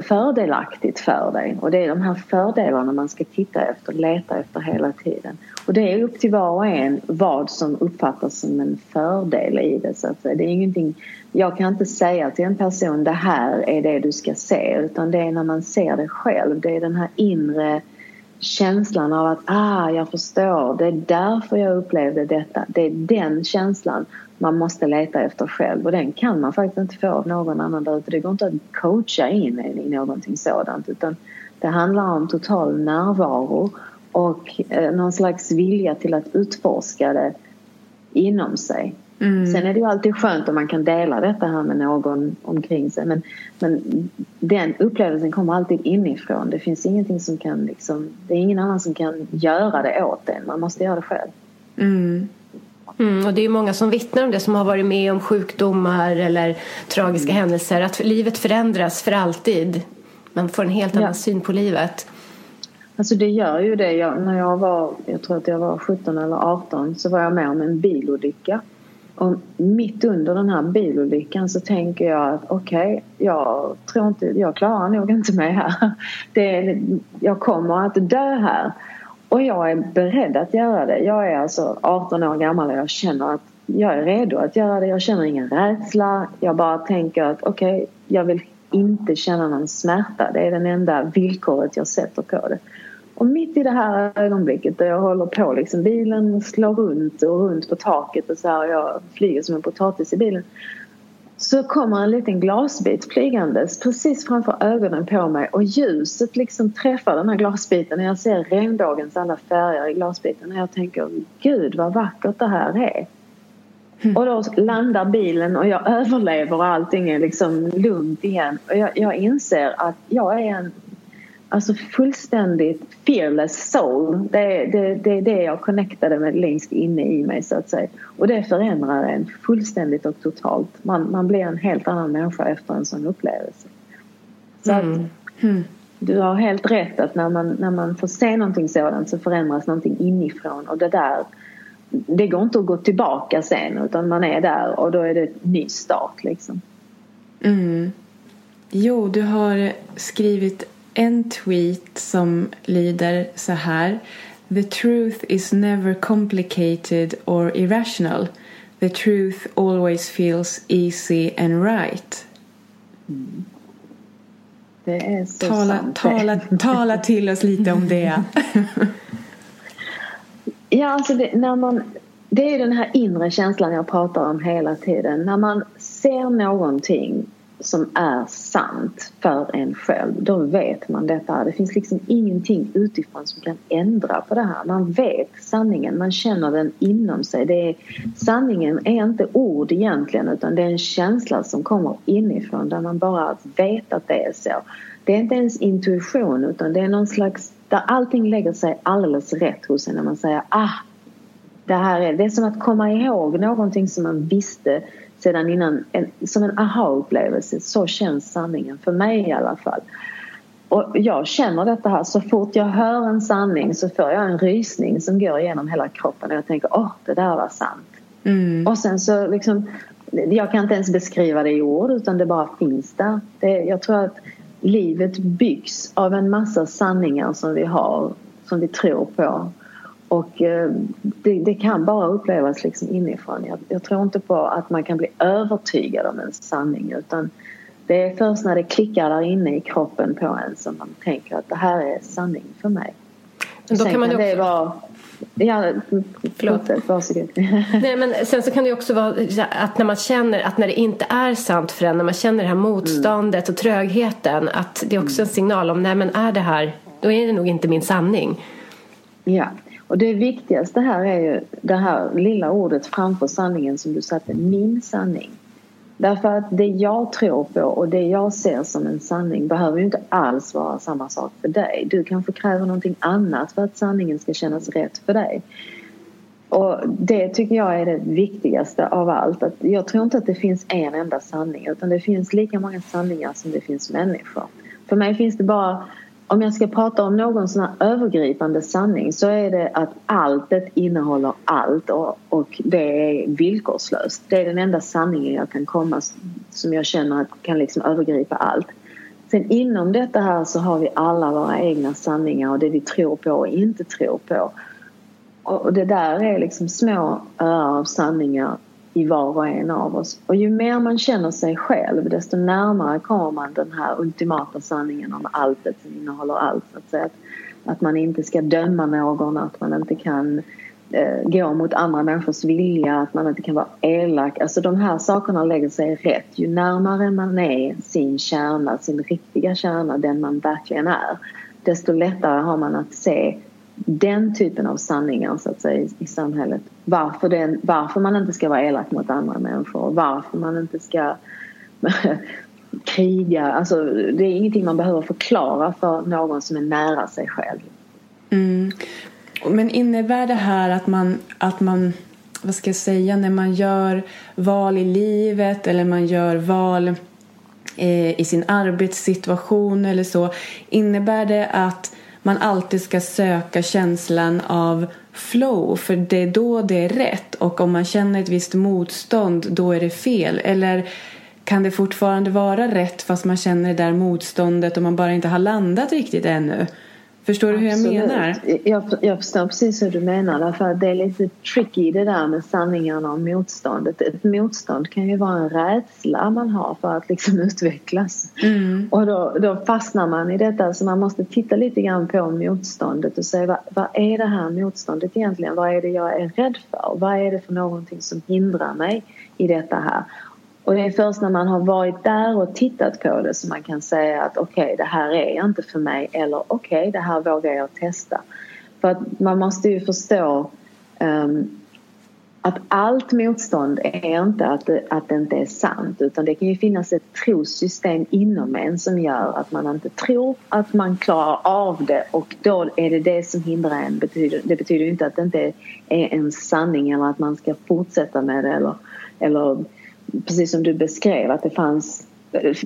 fördelaktigt för dig. Och det är de här fördelarna man ska titta efter, leta efter hela tiden. Och det är upp till var och en vad som uppfattas som en fördel i det. Så att det är ingenting, jag kan inte säga till en person det här är det du ska se, utan det är när man ser det själv. Det är den här inre känslan av att jag förstår, det är därför jag upplevde detta. Det är den känslan man måste leta efter själv, och den kan man faktiskt inte få av någon annan där ute. Det går inte att coacha in i någonting sådant, utan det handlar om total närvaro och någon slags vilja till att utforska det inom sig. Mm. Sen är det ju alltid skönt om man kan dela detta här med någon omkring sig, men den upplevelsen kommer alltid inifrån. Det finns ingenting som kan liksom, det är ingen annan som kan göra det åt en. Man måste göra det själv. Mm. Mm, och det är många som vittnar om det, som har varit med om sjukdomar eller tragiska händelser, att livet förändras för alltid. Man får en helt annan syn på livet. Alltså det gör ju det. När jag tror att jag var 17 eller 18, så var jag med om en bilolycka. Och mitt under den här bilolyckan så tänker jag att okej, jag tror inte, jag klarar nog inte mig här. Jag kommer att dö här. Och jag är beredd att göra det. Jag är alltså 18 år gammal och jag känner att jag är redo att göra det. Jag känner ingen rädsla. Jag bara tänker att okej, jag vill inte känna någon smärta. Det är den enda villkoret jag sätter på det. Och mitt i det här ögonblicket där jag håller på, liksom, bilen slår runt och runt på taket och så här, och jag flyger som en potatis i bilen, så kommer en liten glasbit flygandes precis framför ögonen på mig, och ljuset liksom träffar den här glasbiten och jag ser regnbågens alla färger i glasbiten, och jag tänker, gud vad vackert det här är. Och då landar bilen och jag överlever och allting är liksom lugnt igen, och jag inser att jag är en fullständigt fearless soul. Det är det jag connectade med längst inne i mig, så att säga. Och det förändrar en fullständigt och totalt. Man blir en helt annan människa efter en sån upplevelse. Så att du har helt rätt att när man får se någonting sådant, så förändras någonting inifrån. Och det där, det går inte att gå tillbaka sen, utan man är där och då är det en ny start liksom. Mm. Jo, du har skrivit en tweet som lyder så här: "The truth is never complicated or irrational. The truth always feels easy and right." Mm. Det är så sant. Tala till oss lite om det. Ja, alltså det är den här inre känslan jag pratar om hela tiden. När man ser någonting som är sant för en själv, då vet man detta. Det finns liksom ingenting utifrån som kan ändra på det här. Man vet sanningen, man känner den inom sig. Sanningen är inte ord egentligen, utan det är en känsla som kommer inifrån, där man bara vet att det är så. Det är inte ens intuition, utan det är någon slags, där allting lägger sig alldeles rätt hos en, när man säger det här är. Det är som att komma ihåg någonting som man visste sedan innan, som en aha-upplevelse. Så känns sanningen för mig i alla fall. Och jag känner detta här, så fort jag hör en sanning så får jag en rysning som går igenom hela kroppen, och jag tänker, det där var sant. Mm. Och sen så liksom, jag kan inte ens beskriva det i ord, utan det bara finns där. Jag tror att livet byggs av en massa sanningar som vi har, som vi tror på. Och det kan bara upplevas liksom inifrån. Jag tror inte på att man kan bli övertygad om en sanning, utan det är först när det klickar där inne i kroppen på en som man tänker att det här är sanning för mig. Då sen kan man det också vara... Ja, förlåt. Varsågod. Nej, men sen så kan det också vara att när man känner att när det inte är sant för en, när man känner det här motståndet och trögheten, att det är också en signal om, nej men är det här, då är det nog inte min sanning. Ja. Och det viktigaste här är ju det här lilla ordet framför sanningen som du satte, min sanning. Därför att det jag tror på och det jag ser som en sanning behöver ju inte alls vara samma sak för dig. Du kanske kräver någonting annat för att sanningen ska kännas rätt för dig. Och det tycker jag är det viktigaste av allt. Att jag tror inte att det finns en enda sanning, utan det finns lika många sanningar som det finns människor. För mig finns det bara... Om jag ska prata om någon sån här övergripande sanning, så är det att alltet innehåller allt, och det är villkorslöst. Det är den enda sanningen jag kan komma, som jag känner att kan liksom övergripa allt. Sen inom detta här så har vi alla våra egna sanningar och det vi tror på och inte tror på. Och det där är liksom små öar av sanningar i var och en av oss. Och ju mer man känner sig själv, desto närmare kommer man den här ultimata sanningen om alltet som innehåller allt. Så att säga, att man inte ska döma någon, att man inte kan gå mot andra människors vilja, att man inte kan vara elak. Alltså de här sakerna lägger sig rätt. Ju närmare man är sin kärna, sin riktiga kärna, den man verkligen är, desto lättare har man att se den typen av sanningar så att säga, i samhället. Varför man inte ska vara elak mot andra människor, varför man inte ska kriga. Alltså, det är ingenting man behöver förklara för någon som är nära sig själv. Mm. Men innebär det här att man, vad ska jag säga, när man gör val i livet eller man gör val i sin arbetssituation eller så, innebär det att man alltid ska söka känslan av flow, för det är då det är rätt, och om man känner ett visst motstånd då är det fel? Eller kan det fortfarande vara rätt fast man känner det där motståndet och man bara inte har landat riktigt ännu? Förstår du hur jag menar? Jag förstår precis hur du menar. Därför att det är lite tricky det där med sanningarna om motståndet. Ett motstånd kan ju vara en rädsla man har för att liksom utvecklas. Mm. Och då fastnar man i detta. Så man måste titta lite grann på motståndet och säga vad är det här motståndet egentligen? Vad är det jag är rädd för? Vad är det för någonting som hindrar mig i detta här? Och det är först när man har varit där och tittat på det som man kan säga att okej, det här är inte för mig, eller okej, det här vågar jag testa. För att man måste ju förstå att allt motstånd är inte att det inte är sant, utan det kan ju finnas ett trossystem inom en som gör att man inte tror att man klarar av det, och då är det det som hindrar en. Det betyder inte att det inte är en sanning eller att man ska fortsätta med det eller precis som du beskrev, att det fanns,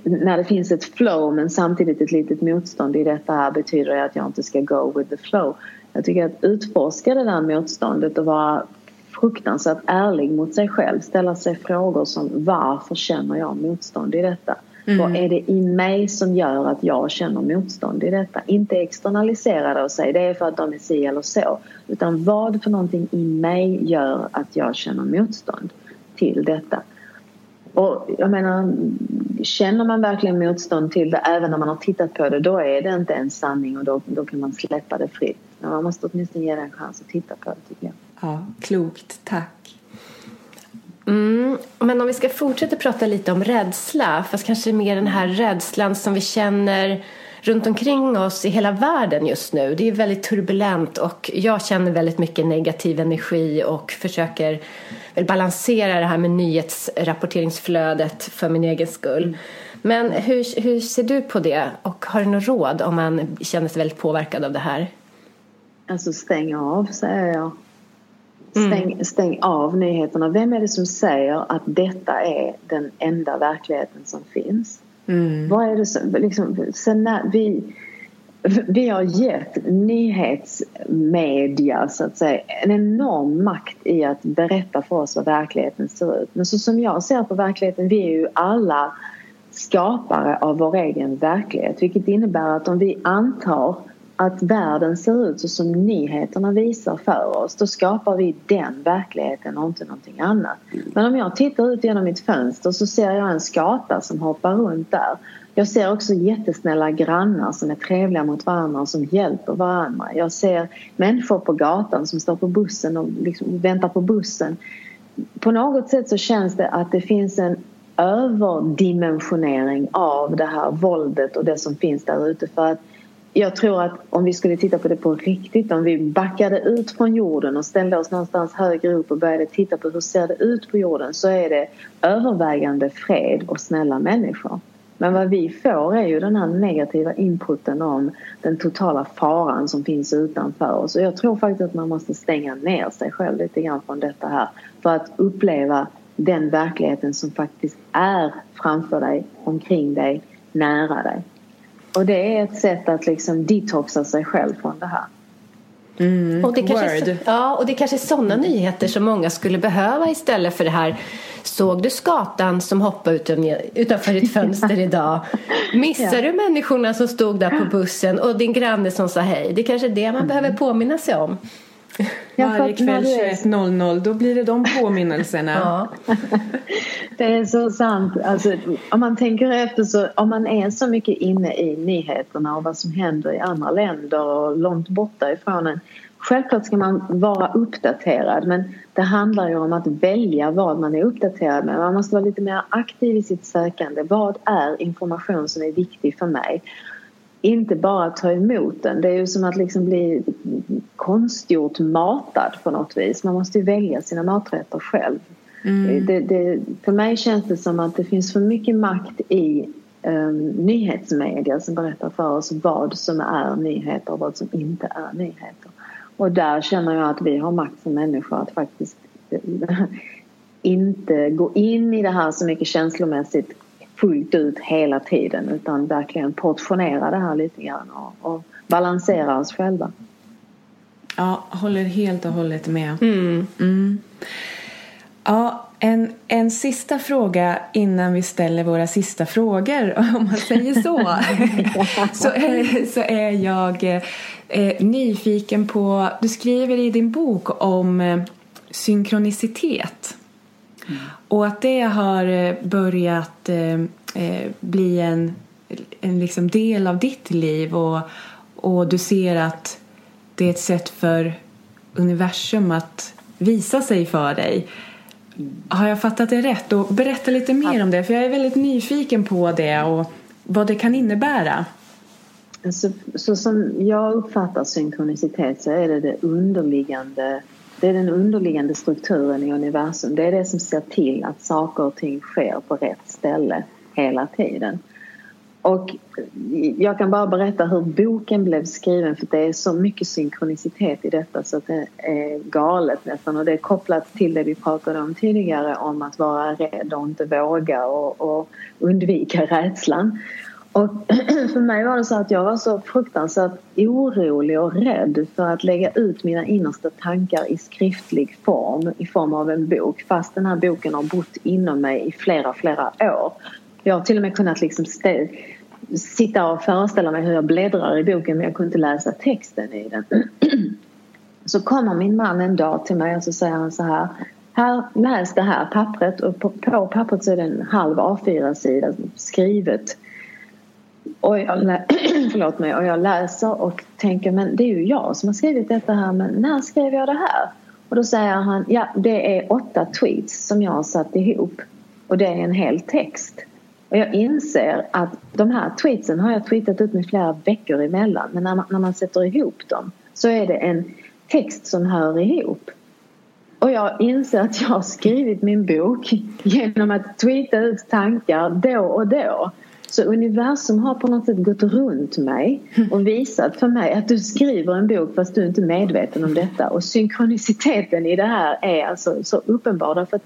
när det finns ett flow men samtidigt ett litet motstånd i detta här, betyder det att jag inte ska go with the flow. Jag tycker att utforska det där motståndet och vara fruktansvärt ärlig mot sig själv, ställa sig frågor som varför känner jag motstånd i detta? Mm. Vad är det i mig som gör att jag känner motstånd i detta? Inte externalisera det och säga det är för att de är si eller så, utan vad för någonting i mig gör att jag känner motstånd till detta? Och jag menar, känner man verkligen motstånd till det även när man har tittat på det, då är det inte en sanning, och då kan man släppa det fritt. Men man måste åtminstone ge det en chans att titta på det, tycker jag. Ja, klokt. Tack. Men om vi ska fortsätta prata lite om rädsla, fast kanske mer den här rädslan som vi känner runt omkring oss i hela världen just nu. Det är väldigt turbulent och jag känner väldigt mycket negativ energi och försöker väl balansera det här med nyhetsrapporteringsflödet för min egen skull. Men hur ser du på det? Och har du något råd om man känner sig väldigt påverkad av det här? Alltså stäng av, säger jag. Stäng av nyheterna. Vem är det som säger att detta är den enda verkligheten som finns? Mm. Vad är det som, liksom, sen när vi har gett nyhetsmedia så att säga en enorm makt i att berätta för oss vad verkligheten ser ut. Men så som jag ser på verkligheten, vi är ju alla skapare av vår egen verklighet, vilket innebär att om vi antar att världen ser ut så som nyheterna visar för oss, då skapar vi den verkligheten och inte någonting annat. Men om jag tittar ut genom mitt fönster så ser jag en skata som hoppar runt där. Jag ser också jättesnälla grannar som är trevliga mot varandra och som hjälper varandra. Jag ser människor på gatan som står på bussen och liksom väntar på bussen. På något sätt så känns det att det finns en överdimensionering av det här våldet och det som finns där ute, för att jag tror att om vi skulle titta på det på riktigt, om vi backade ut från jorden och ställde oss någonstans högre upp och började titta på hur ser det ut på jorden, så är det övervägande fred och snälla människor. Men vad vi får är ju den här negativa inputen om den totala faran som finns utanför oss. Och jag tror faktiskt att man måste stänga ner sig själv lite grann från detta här för att uppleva den verkligheten som faktiskt är framför dig, omkring dig, nära dig. Och det är ett sätt att liksom detoxa sig själv från det här. Mm. Och det kanske är sådana nyheter som många skulle behöva istället för det här. Såg du skatan som hoppade utanför ditt fönster idag? Missar du människorna som stod där på bussen och din granne som sa hej? Det kanske är det man behöver påminna sig om. Varje kväll 21:00, då blir det de påminnelserna. Ja. Det är så sant. Alltså, om man tänker efter, så om man är så mycket inne i nyheterna och vad som händer i andra länder och långt borta ifrån en. Självklart ska man vara uppdaterad, men det handlar ju om att välja vad man är uppdaterad med. Man måste vara lite mer aktiv i sitt sökande. Vad är information som är viktig för mig? Inte bara ta emot den. Det är ju som att liksom bli konstgjort matad på något vis. Man måste ju välja sina maträtter själv. Mm. För mig känns det som att det finns för mycket makt i nyhetsmedia som berättar för oss vad som är nyheter och vad som inte är nyheter. Och där känner jag att vi har makt som människor att faktiskt inte gå in i det här så mycket känslomässigt fullt ut hela tiden, utan verkligen portionera det här lite grann och balansera oss själva. Ja, håller helt och hållet med. Mm. Mm. Ja, en sista fråga innan vi ställer våra sista frågor, om man säger så. så är jag nyfiken på, du skriver i din bok om synkronicitet. Mm. Och att det har börjat bli en liksom del av ditt liv. Och du ser att det är ett sätt för universum att visa sig för dig. Har jag fattat det rätt? Och berätta lite mer om det. För jag är väldigt nyfiken på det och vad det kan innebära. Så som jag uppfattar synkronicitet, så är det underliggande... Det är den underliggande strukturen i universum. Det är det som ser till att saker och ting sker på rätt ställe hela tiden. Och jag kan bara berätta hur boken blev skriven, för det är så mycket synkronicitet i detta så att det är galet nästan. Och det är kopplat till det vi pratade om tidigare, om att vara rädd och inte våga och undvika rädslan. Och för mig var det så att jag var så fruktansvärt orolig och rädd för att lägga ut mina innersta tankar i skriftlig form, i form av en bok. Fast den här boken har bott inom mig i flera år. Jag har till och med kunnat liksom sitta och föreställa mig hur jag bläddrar i boken, men jag kunde inte läsa texten i den. Så kommer min man en dag till mig och så säger han så här: läs det här pappret. Och på pappret så är det en halv A4-sida skrivet. Och jag läser och tänker, men det är ju jag som har skrivit detta här, men när skrev jag det här? Och då säger han, ja, det är 8 tweets som jag har satt ihop och det är en hel text. Och jag inser att de här tweetsen har jag tweetat ut med flera veckor emellan, men när man sätter ihop dem så är det en text som hör ihop. Och jag inser att jag har skrivit min bok genom att tweeta ut tankar då och då. Så universum har på något sätt gått runt mig och visat för mig att du skriver en bok fast du inte är medveten om detta. Och synkroniciteten i det här är alltså så uppenbar, därför att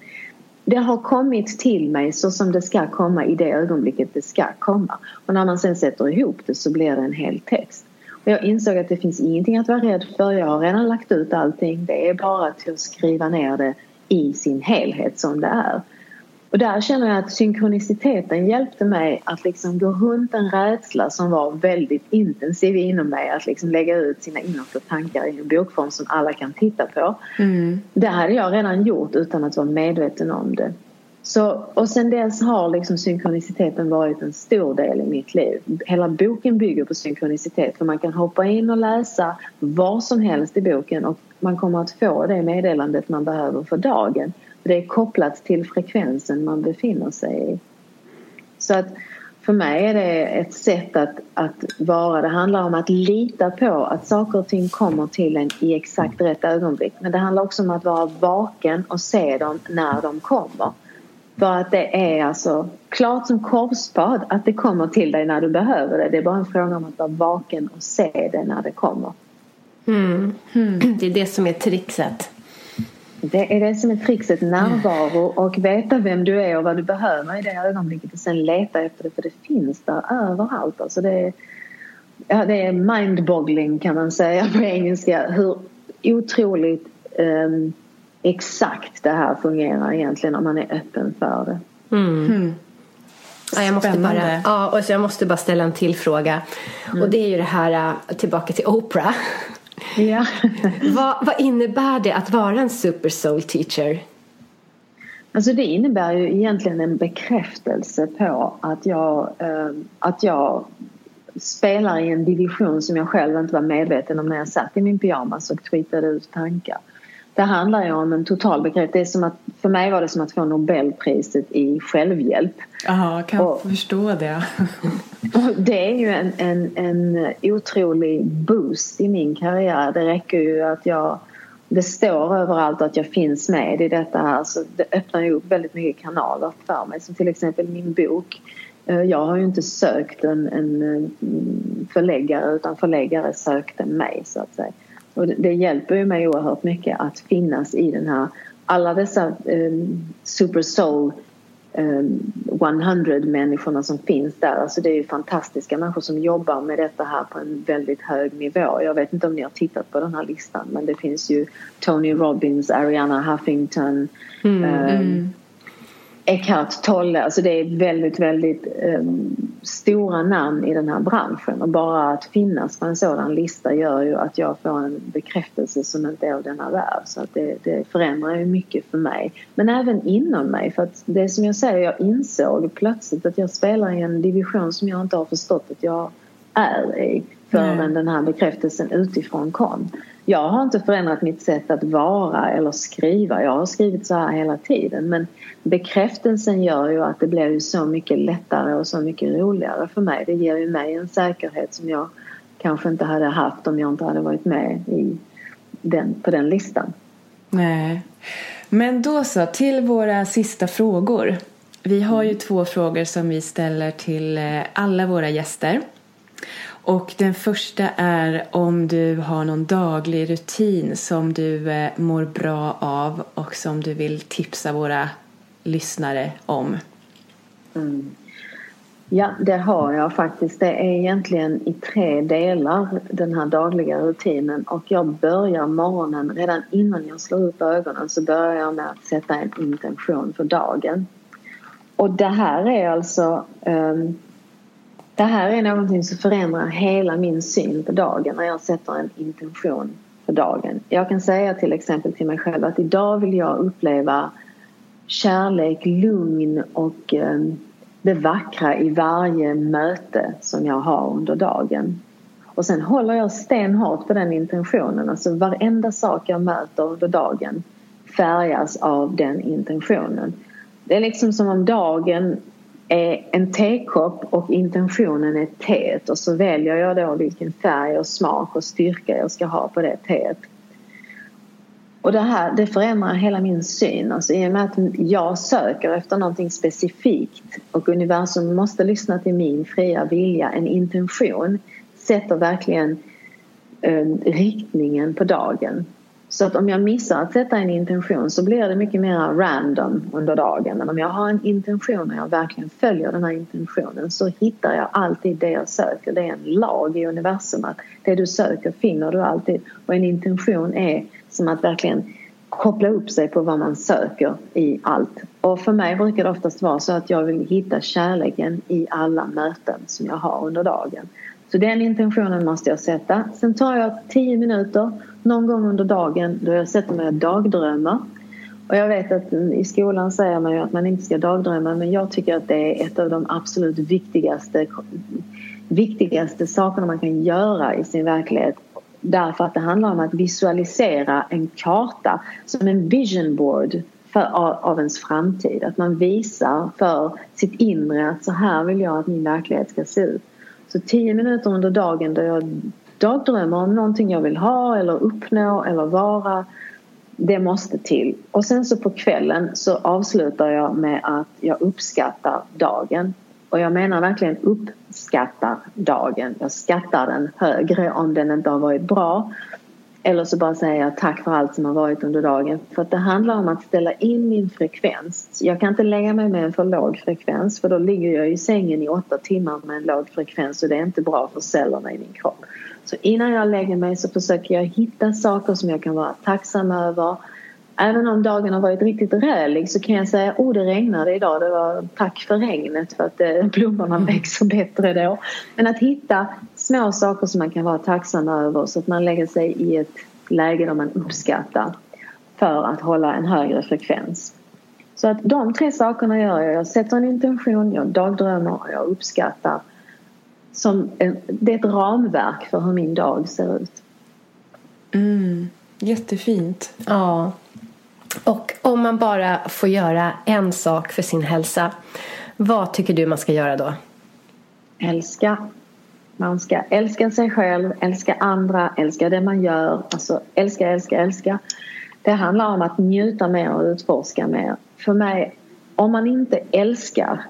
det har kommit till mig så som det ska komma i det ögonblicket det ska komma. Och när man sen sätter ihop det så blir det en hel text. Och jag insåg att det finns ingenting att vara rädd för. Jag har redan lagt ut allting. Det är bara till att skriva ner det i sin helhet som det är. Och där känner jag att synkroniciteten hjälpte mig att liksom gå runt en rädsla som var väldigt intensiv inom mig. Att liksom lägga ut sina innersta tankar i en bokform som alla kan titta på. Mm. Det hade jag redan gjort utan att vara medveten om det. Så, och sen dess har liksom synkroniciteten varit en stor del i mitt liv. Hela boken bygger på synkronicitet. För man kan hoppa in och läsa vad som helst i boken. Och man kommer att få det meddelandet man behöver för dagen. Det är kopplat till frekvensen man befinner sig i. Så att för mig är det ett sätt att vara. Det handlar om att lita på att saker och ting kommer till en i exakt rätt ögonblick. Men det handlar också om att vara vaken och se dem när de kommer. För att det är alltså klart som korvspad att det kommer till dig när du behöver det. Det är bara en fråga om att vara vaken och se det när det kommer. Mm. Mm. Det är det som är trixet. Det är det som är trixet, närvaro och veta vem du är och vad du behöver i det ögonblicket och sen leta efter det, för det finns där överallt. Alltså det är mindboggling kan man säga på engelska, hur otroligt exakt det här fungerar egentligen om man är öppen för det. Mm. Ja, jag måste bara ställa en till fråga. Och det är ju det här, tillbaka till Oprah. Ja. Vad innebär det att vara en super soul teacher? Alltså det innebär ju egentligen en bekräftelse på att jag spelar i en division som jag själv inte var medveten om när jag satt i min pyjamas och tweetade ut tankar. Det handlar ju om en total bekräftelse. Det är som att, för mig var det som att få Nobelpriset i självhjälp. Ja, kan jag förstå det. Och det är ju en otrolig boost i min karriär. Det räcker ju att det står överallt att jag finns med i detta här. Så det öppnar ju upp väldigt mycket kanaler för mig. Som till exempel min bok. Jag har ju inte sökt en förläggare, utan förläggare sökte mig, så att säga. Och det hjälper ju mig oerhört mycket att finnas i den här, alla dessa super soul 100 människorna som finns där. Alltså det är ju fantastiska människor som jobbar med detta här på en väldigt hög nivå. Jag vet inte om ni har tittat på den här listan, men det finns ju Tony Robbins, Ariana Huffington, Eckhart Tolle. Alltså det är väldigt, väldigt stora namn i den här branschen. Och bara att finnas på en sådan lista gör ju att jag får en bekräftelse som inte är av denna värld. Så att det förändrar ju mycket för mig. Men även inom mig. För att det som jag säger, jag insåg plötsligt att jag spelar i en division som jag inte har förstått att jag är i. Förrän den här bekräftelsen utifrån kom. Jag har inte förändrat mitt sätt att vara eller skriva. Jag har skrivit så här hela tiden. Men bekräftelsen gör ju att det blir ju så mycket lättare och så mycket roligare för mig. Det ger ju mig en säkerhet som jag kanske inte hade haft om jag inte hade varit med på den listan. Nej. Men då så, till våra sista frågor. Vi har ju två frågor som vi ställer till alla våra gäster. Och den första är om du har någon daglig rutin som du mår bra av och som du vill tipsa våra lyssnare om. Ja, det har jag faktiskt. Det är egentligen i 3 delar, den här dagliga rutinen. Och jag börjar morgonen, redan innan jag slår upp ögonen, så börjar jag med att sätta en intention för dagen. Och det här är alltså... Det här är någonting som förändrar hela min syn på dagen när jag sätter en intention för dagen. Jag kan säga till exempel till mig själv att idag vill jag uppleva kärlek, lugn och det vackra i varje möte som jag har under dagen. Och sen håller jag stenhårt på den intentionen. Alltså varenda sak jag möter under dagen färgas av den intentionen. Det är liksom som om dagen är en tekopp och intentionen är teet, och så väljer jag då vilken färg och smak och styrka jag ska ha på det teet. Och det förändrar hela min syn. Alltså i och med att jag söker efter någonting specifikt och universum måste lyssna till min fria vilja, en intention sätter verkligen riktningen på dagen. Så att om jag missar att sätta en intention så blir det mycket mer random under dagen. Men om jag har en intention och jag verkligen följer den här intentionen så hittar jag alltid det jag söker. Det är en lag i universum att det du söker finner du alltid. Och en intention är som att verkligen koppla upp sig på vad man söker i allt. Och för mig brukar det oftast vara så att jag vill hitta kärleken i alla möten som jag har under dagen. Så den intentionen måste jag sätta. Sen tar jag 10 minuter någon gång under dagen då jag sätter mig dagdrömmar. Och jag vet att i skolan säger man ju att man inte ska dagdrömma, men jag tycker att det är ett av de absolut viktigaste sakerna man kan göra i sin verklighet. Därför att det handlar om att visualisera en karta som en vision board av ens framtid. Att man visar för sitt inre att så här vill jag att min verklighet ska se ut. Så 10 minuter under dagen då jag dagdrömmer om någonting jag vill ha eller uppnå eller vara, det måste till. Och sen så på kvällen så avslutar jag med att jag uppskattar dagen. Och jag menar verkligen uppskattar dagen. Jag skattar den högre om den inte har varit bra. Eller så bara säger jag tack för allt som har varit under dagen. För att det handlar om att ställa in min frekvens. Jag kan inte lägga mig med en för låg frekvens. För då ligger jag i sängen i 8 timmar med en låg frekvens. Och det är inte bra för cellerna i min kropp. Så innan jag lägger mig så försöker jag hitta saker som jag kan vara tacksam över. även om dagen har varit riktigt rälig så kan jag säga, det regnade idag, det var tack för regnet för att blommorna växer bättre då. Men att hitta små saker som man kan vara tacksam över så att man lägger sig i ett läge där man uppskattar för att hålla en högre frekvens. Så att de tre sakerna gör jag. Jag sätter en intention, jag dagdrömmer och jag uppskattar. Det är ett ramverk för hur min dag ser ut. Mm, jättefint. Ja. Och om man bara får göra en sak för sin hälsa, vad tycker du man ska göra då? Älska. Man ska älska sig själv, älska andra, älska det man gör. Alltså älska, älska, älska. Det handlar om att njuta mer och utforska mer. För mig, om man inte älskar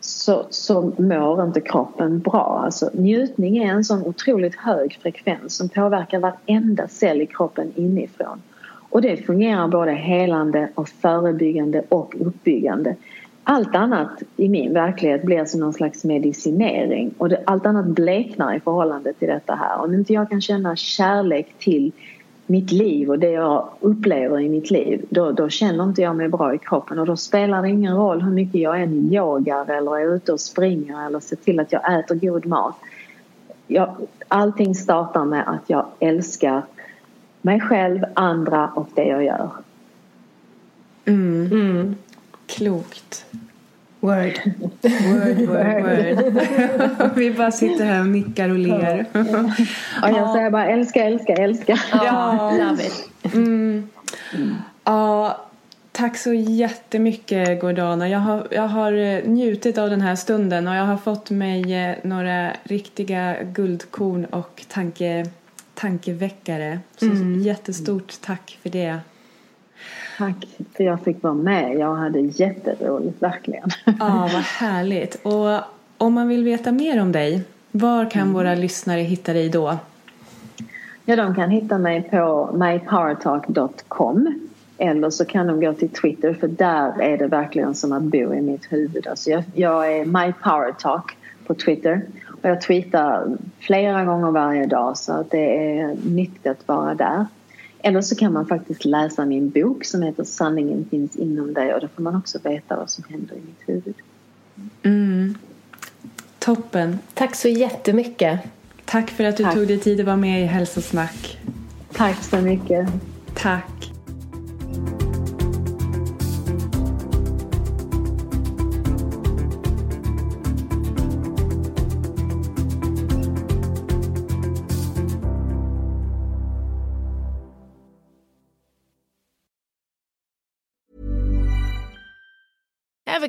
så mår inte kroppen bra. Alltså, njutning är en sån otroligt hög frekvens som påverkar varenda cell i kroppen inifrån. Och det fungerar både helande och förebyggande och uppbyggande. Allt annat i min verklighet blir som någon slags medicinering. Och allt annat bleknar i förhållande till detta här. Om inte jag kan känna kärlek till mitt liv och det jag upplever i mitt liv, då känner inte jag mig bra i kroppen, och då spelar det ingen roll hur mycket jag än yogar eller är ute och springer eller ser till att jag äter god mat. Allting startar med att jag älskar mig själv, andra och det jag gör. Mm. Mm. Klokt. Word. Word, word, word. Vi bara sitter här och nickar och ler. Och jag säger bara älska, älska, älska. Ja, love it. Mm. Ja, tack så jättemycket Gordana. Jag har njutit av den här stunden och jag har fått mig några riktiga guldkorn och tankeväckare. Så jättestort tack för det. Tack för jag fick vara med. Jag hade jätteroligt, verkligen. Ja, vad härligt. Och om man vill veta mer om dig, var kan våra lyssnare hitta dig då? Ja, de kan hitta mig på mypowertalk.com. Eller så kan de gå till Twitter, för där är det verkligen som att bo i mitt huvud. Alltså jag är mypowertalk på Twitter. Och jag tweetar flera gånger varje dag, så att det är nyttigt att vara där. Eller så kan man faktiskt läsa min bok som heter Sanningen finns inom dig. Och då får man också veta vad som händer i mitt huvud. Mm. Toppen. Tack så jättemycket. Tack för att du tog dig tid att vara med i Hälsosnack. Tack så mycket. Tack. Ever